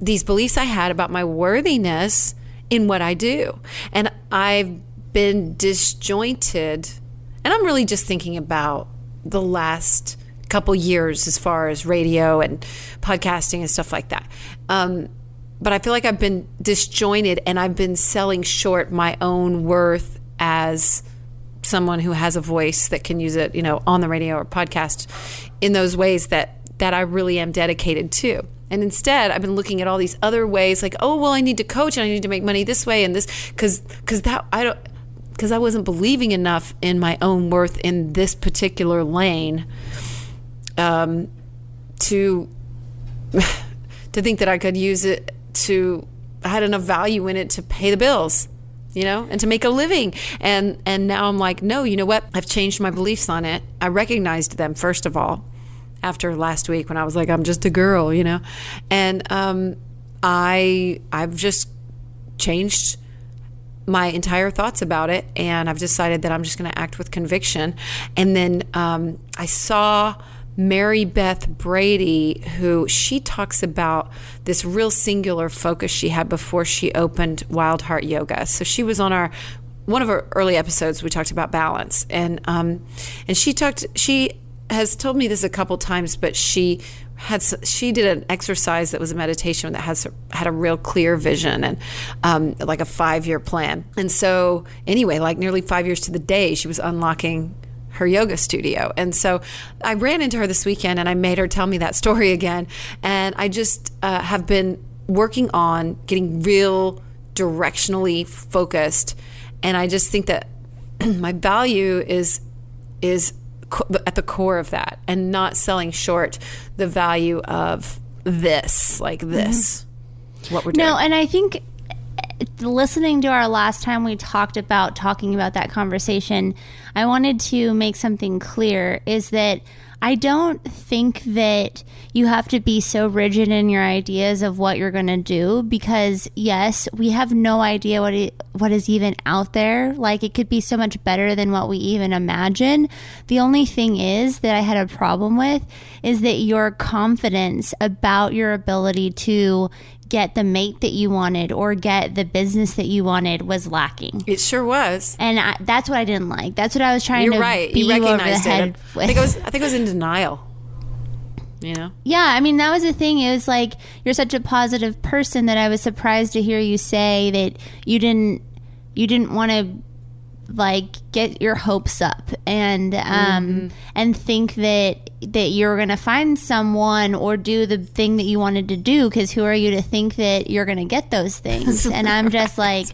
these beliefs I had about my worthiness in what I do. And I've been disjointed, and I'm really just thinking about the last couple years as far as radio and podcasting and stuff like that. Um, but I feel like I've been disjointed, and I've been selling short my own worth as someone who has a voice that can use it, you know, on the radio or podcast in those ways that, that I really am dedicated to. And instead, I've been looking at all these other ways, like, oh, well, I need to coach and I need to make money this way and this, because because that I don't because I wasn't believing enough in my own worth in this particular lane, um, to to think that I could use it to I had enough value in it to pay the bills, you know, and to make a living. And and now I'm like, no, you know what? I've changed my beliefs on it. I recognized them, first of all, after last week when I was like, I'm just a girl, you know? And um, I, I've just changed my entire thoughts about it, and I've decided that I'm just going to act with conviction. And then um, I saw Mary Beth Brady, who she talks about this real singular focus she had before she opened Wild Heart Yoga. So she was on our one of our early episodes. We talked about balance, and um, and she talked. She has told me this a couple times, but she had she did an exercise that was a meditation that has had a real clear vision and um, like a five year plan. And so anyway, like nearly five years to the day, she was unlocking her yoga studio. And so I ran into her this weekend, and I made her tell me that story again. And I just uh, have been working on getting real directionally focused. And I just think that my value is, is co- at the core of that, and not selling short the value of this, like this, mm-hmm. what we're doing. No, and I think listening to our last time we talked about talking about that conversation, I wanted to make something clear, is that I don't think that you have to be so rigid in your ideas of what you're going to do, because yes, we have no idea what it, what is even out there. Like, it could be so much better than what we even imagine. The only thing is that I had a problem with is that your confidence about your ability to get the mate that you wanted or get the business that you wanted was lacking. It sure was. And I, that's what I didn't like. That's what I was trying You're to right. beat you over the head with. I think I was, I think I was in denial. You know? Yeah, I mean, that was the thing. It was like, you're such a positive person that I was surprised to hear you say that you didn't you didn't want to like get your hopes up and um mm-hmm. and think that that you're going to find someone or do the thing that you wanted to do, because who are you to think that you're going to get those things? And I'm just like,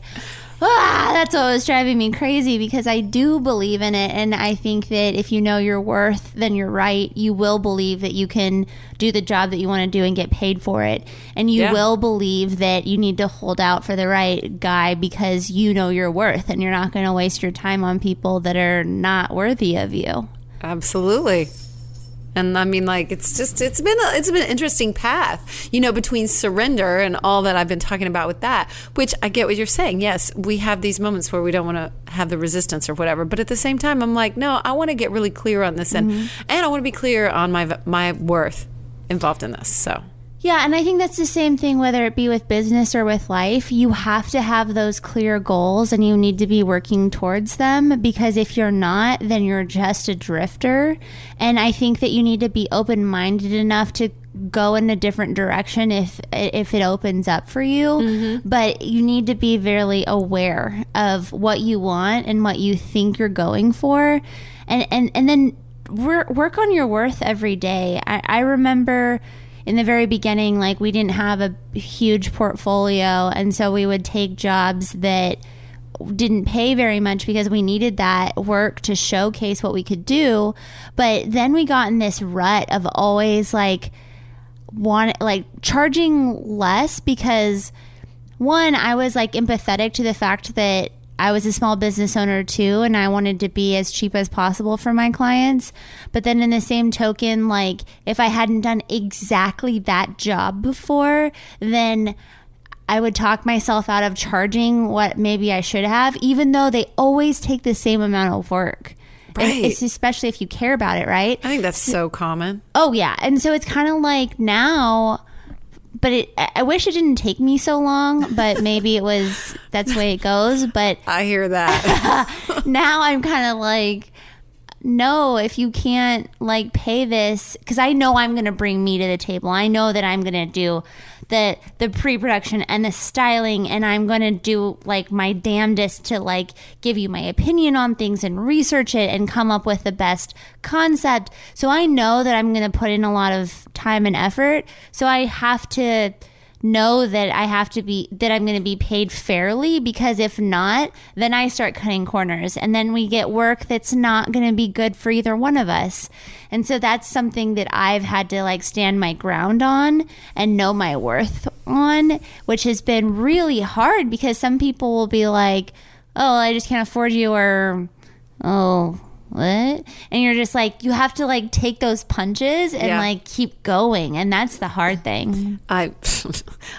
ah, that's what was driving me crazy, because I do believe in it. And I think that if you know your worth, then you're right. You will believe that you can do the job that you want to do and get paid for it. And you yeah. will believe that you need to hold out for the right guy, because you know your worth, and you're not going to waste your time on people that are not worthy of you. Absolutely. And I mean, like, it's just, it's been, a, it's been an interesting path, you know, between surrender and all that I've been talking about with that, which I get what you're saying. Yes, we have these moments where we don't want to have the resistance or whatever. But at the same time, I'm like, no, I want to get really clear on this. And, mm-hmm. and I want to be clear on my, my worth involved in this. So. Yeah. And I think that's the same thing, whether it be with business or with life. You have to have those clear goals, and you need to be working towards them, because if you're not, then you're just a drifter. And I think that you need to be open-minded enough to go in a different direction if if it opens up for you. Mm-hmm. But you need to be very aware of what you want and what you think you're going for, and and and then work work on your worth every day. I, I remember in the very beginning, like, we didn't have a huge portfolio, and so we would take jobs that didn't pay very much because we needed that work to showcase what we could do. But then we got in this rut of always like want like charging less, because one, I was like empathetic to the fact that I was a small business owner too, and I wanted to be as cheap as possible for my clients. But then in the same token, like, if I hadn't done exactly that job before, then I would talk myself out of charging what maybe I should have, even though they always take the same amount of work. Right. It's especially if you care about it, right? I think that's so, so common. Oh, yeah. And so it's kind of like now, but it, I wish it didn't take me so long, but maybe it was, that's the way it goes. But I hear that. Now I'm kind of like, no, if you can't like pay this, because I know I'm going to bring me to the table. I know that I'm going to do the the pre-production and the styling, and I'm going to do like my damnedest to like give you my opinion on things and research it and come up with the best concept. So I know that I'm going to put in a lot of time and effort. So I have to know that I have to be, that I'm going to be paid fairly, because if not, then I start cutting corners, and then we get work that's not going to be good for either one of us. And so that's something that I've had to like stand my ground on and know my worth on, which has been really hard, because some people will be like, oh, I just can't afford you, or oh, what? And you're just like, you have to like take those punches and yeah. like keep going, and that's the hard thing. I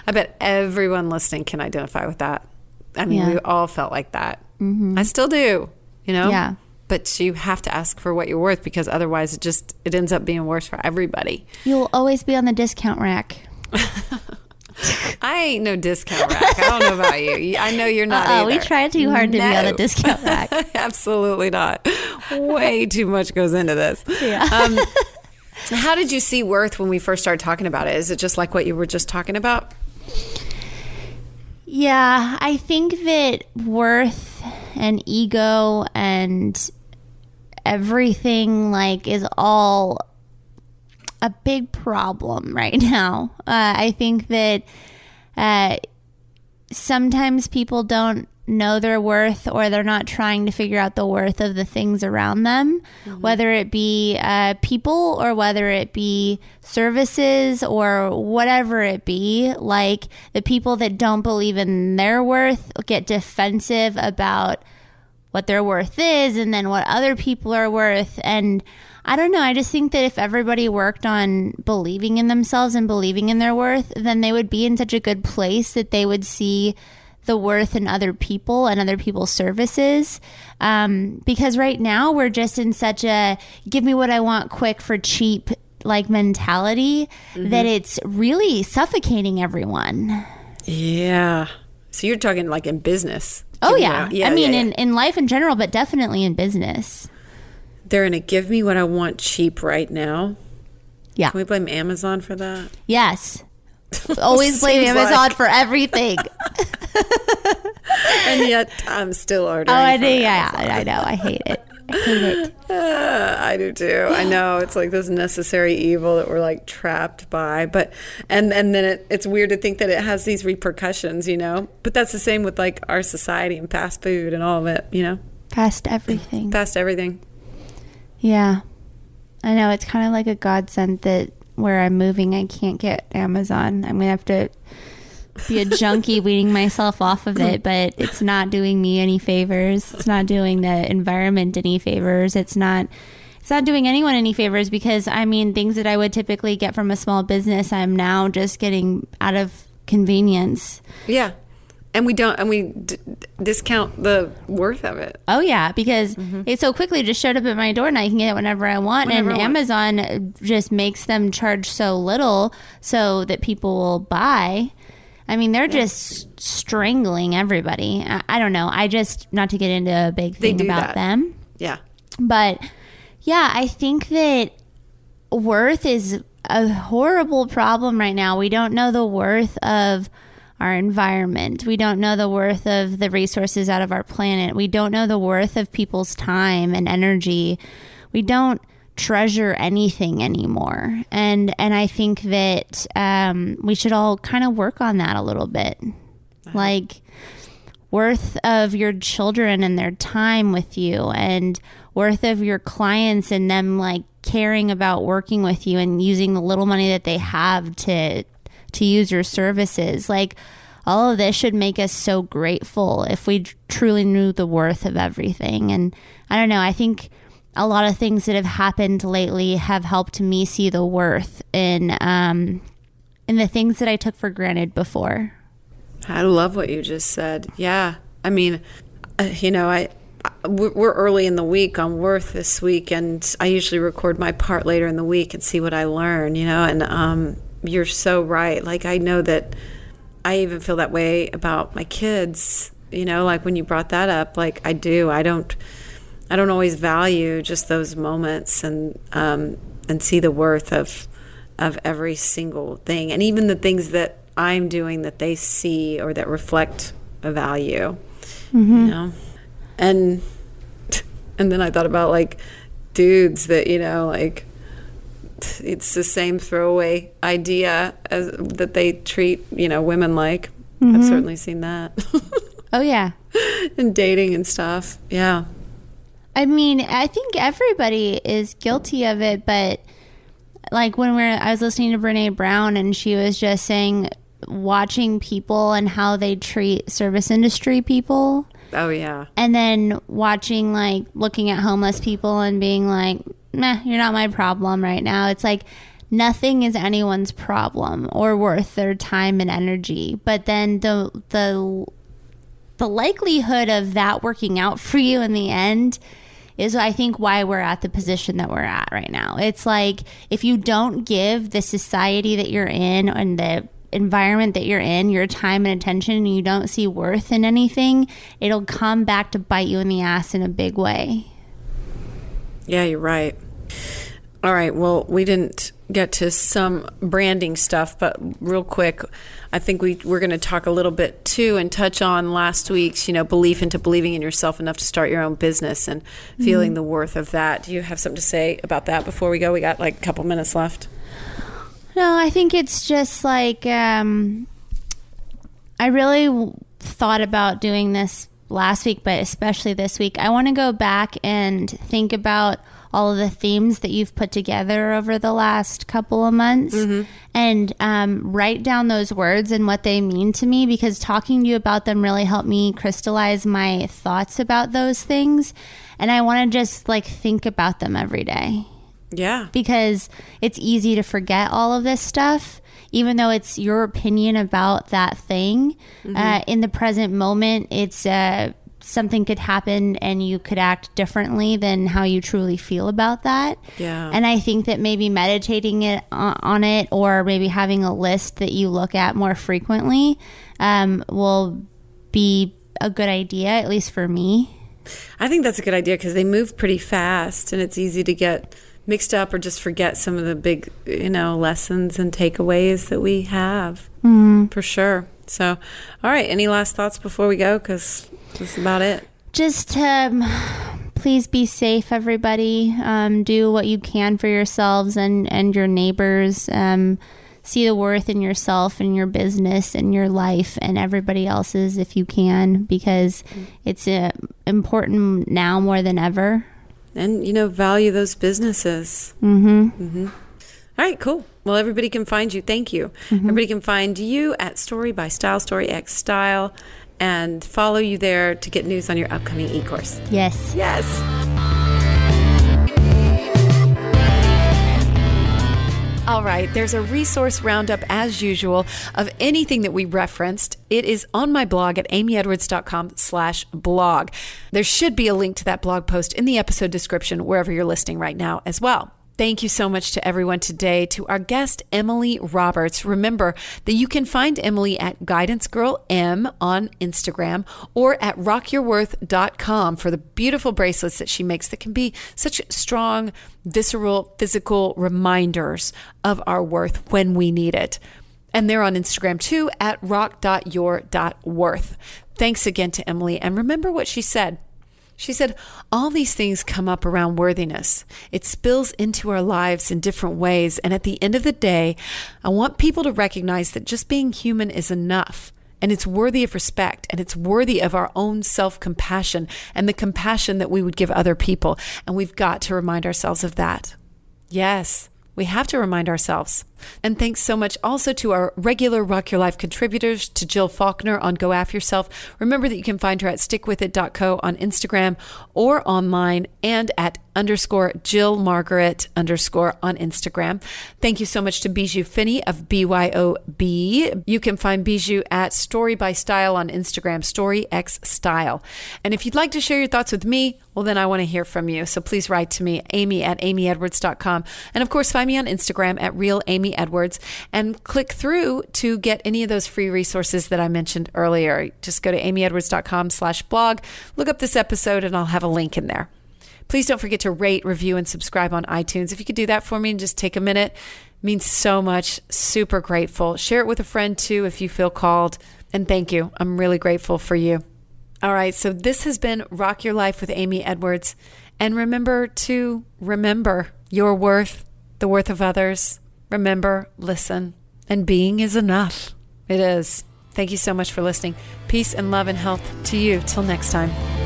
I bet everyone listening can identify with that. I mean, yeah. we all felt like that. Mm-hmm. I still do, you know? Yeah. But you have to ask for what you're worth, because otherwise it just, it ends up being worse for everybody. You'll always be on the discount rack. I ain't no discount rack. I don't know about you. I know you're not uh-uh, either. We try too hard to no. be on the discount rack. Absolutely not. Way too much goes into this. Yeah. Um, how did you see worth when we first started talking about it? Is it just like what you were just talking about? Yeah, I think that worth and ego and everything like is all a big problem right now. Uh, I think that uh, sometimes people don't know their worth, or they're not trying to figure out the worth of the things around them, mm-hmm. whether it be uh, people, or whether it be services, or whatever it be. Like, the people that don't believe in their worth get defensive about what their worth is, and then what other people are worth. And I don't know. I just think that if everybody worked on believing in themselves and believing in their worth, then they would be in such a good place that they would see the worth in other people and other people's services. Um, because right now we're just in such a give me what I want quick for cheap like mentality mm-hmm. that it's really suffocating everyone. Yeah. So you're talking like in business. Oh, yeah. yeah. I mean, yeah, yeah. In, in life in general, but definitely in business. They're going to give me what I want cheap right now. Yeah. Can we blame Amazon for that? Yes. Always blame Amazon like. for everything. And yet I'm still ordering. Oh, I do, yeah, I know. I hate it. I hate it. Uh, I do too. I know. It's like this necessary evil that we're like trapped by. But and, and then it, it's weird to think that it has these repercussions, you know. But that's the same with like our society and fast food and all of it, you know. Fast everything. Fast everything. Yeah, I know. It's kind of like a godsend that where I'm moving, I can't get Amazon. I'm going to have to be a junkie weaning myself off of it, but it's not doing me any favors. It's not doing the environment any favors. It's not, it's not doing anyone any favors, because, I mean, things that I would typically get from a small business, I'm now just getting out of convenience. Yeah. And we don't, and we d- discount the worth of it. Oh yeah, because mm-hmm. it so quickly just showed up at my door, and I can get it whenever I want. Whenever and I Amazon want. Just makes them charge so little so that people will buy. I mean, they're yeah. just strangling everybody. I, I don't know. I just not to get into a big thing about that. them. Yeah, but yeah, I think that worth is a horrible problem right now. We don't know the worth of our environment. We don't know the worth of the resources out of our planet. We don't know the worth of people's time and energy. We don't treasure anything anymore. And and I think that um, we should all kind of work on that a little bit. Wow. Like worth of your children and their time with you, and worth of your clients and them like caring about working with you and using the little money that they have to to use your services. Like all of this should make us so grateful if we truly knew the worth of everything. And I don't know, I think a lot of things that have happened lately have helped me see the worth in um, in the things that I took for granted before. I love what you just said. Yeah. I mean, you know, I, I we're early in the week on worth this week, and I usually record my part later in the week and see what I learn, you know, and um, you're so right. Like, I know that I even feel that way about my kids, you know, like when you brought that up, like I do, I don't, I don't always value just those moments and, um, and see the worth of, of every single thing. And even the things that I'm doing that they see or that reflect a value, mm-hmm. you know? And, and then I thought about like dudes that, you know, like, it's the same throwaway idea as, that they treat, you know, women like. Mm-hmm. I've certainly seen that. Oh, yeah. And dating and stuff. Yeah. I mean, I think everybody is guilty of it, but like when we're, I was listening to Brené Brown, and she was just saying watching people and how they treat service industry people. Oh, yeah. And then watching, like, looking at homeless people and being like, nah, you're not my problem right now. It's like nothing is anyone's problem or worth their time and energy. But then the the the likelihood of that working out for you in the end is, I think, why we're at the position that we're at right now. It's like if you don't give the society that you're in and the environment that you're in your time and attention, and you don't see worth in anything, it'll come back to bite you in the ass in a big way. Yeah, you're right. All right. Well, we didn't get to some branding stuff, but real quick, I think we, we're going to talk a little bit too and touch on last week's, you know, belief into believing in yourself enough to start your own business and mm-hmm. feeling the worth of that. Do you have something to say about that before we go? We got like a couple minutes left. No, I think it's just like, um, I really thought about doing this last week, but especially this week. I want to go back and think about all of the themes that you've put together over the last couple of months mm-hmm. and um, write down those words and what they mean to me, because talking to you about them really helped me crystallize my thoughts about those things. And I want to just like think about them every day. Yeah. Because it's easy to forget all of this stuff, even though it's your opinion about that thing. Mm-hmm. Uh, in the present moment, it's uh, something could happen and you could act differently than how you truly feel about that. Yeah. And I think that maybe meditating it on it, or maybe having a list that you look at more frequently, um, will be a good idea, at least for me. I think that's a good idea because they move pretty fast and it's easy to get mixed up or just forget some of the big, you know, lessons and takeaways that we have mm-hmm. for sure. So, all right. Any last thoughts before we go? Because that's about it. Just um, please be safe, everybody. Um, do what you can for yourselves and, and your neighbors. Um, see the worth in yourself and your business and your life and everybody else's if you can, because mm-hmm. it's uh, important now more than ever. And, you know, value those businesses. Mm-hmm. Mm-hmm. All right, cool. Well, everybody can find you. Thank you. Mm-hmm. Everybody can find you at Story by Style, Story X Style, and follow you there to get news on your upcoming e-course. Yes. Yes. All right, there's a resource roundup, as usual, of anything that we referenced. It is on my blog at amyedwards.com slash blog. There should be a link to that blog post in the episode description, wherever you're listening right now as well. Thank you so much to everyone today, to our guest, Emily Roberts. Remember that you can find Emily at Guidance Girl M on Instagram or at rock your worth dot com for the beautiful bracelets that she makes that can be such strong, visceral, physical reminders of our worth when we need it. And they're on Instagram too at rock dot your dot worth. Thanks again to Emily. And remember what she said. She said, all these things come up around worthiness. It spills into our lives in different ways. And at the end of the day, I want people to recognize that just being human is enough. And it's worthy of respect, and it's worthy of our own self-compassion and the compassion that we would give other people. And we've got to remind ourselves of that. Yes. We have to remind ourselves. And thanks so much also to our regular Rock Your Life contributors, to Jill Faulkner on Go After Yourself. Remember that you can find her at stick with it dot co on Instagram or online and at underscore Jill Margaret underscore on Instagram. Thank you so much to Bijou Finney of B Y O B. You can find Bijou at Story by Style on Instagram, Story X Style. And if you'd like to share your thoughts with me, well, then I want to hear from you. So please write to me, Amy at amy edwards dot com. And of course, find me on Instagram at Real Amy Edwards and click through to get any of those free resources that I mentioned earlier. Just go to amy edwards dot com slash blog, look up this episode, and I'll have a link in there. Please don't forget to rate, review, and subscribe on iTunes. If you could do that for me and just take a minute, it means so much. Super grateful. Share it with a friend too if you feel called. And thank you. I'm really grateful for you. All right, so this has been Rock Your Life with Amy Edwards. And remember to remember your worth, the worth of others. Remember, listen, and being is enough. It is. Thank you so much for listening. Peace and love and health to you. Till next time.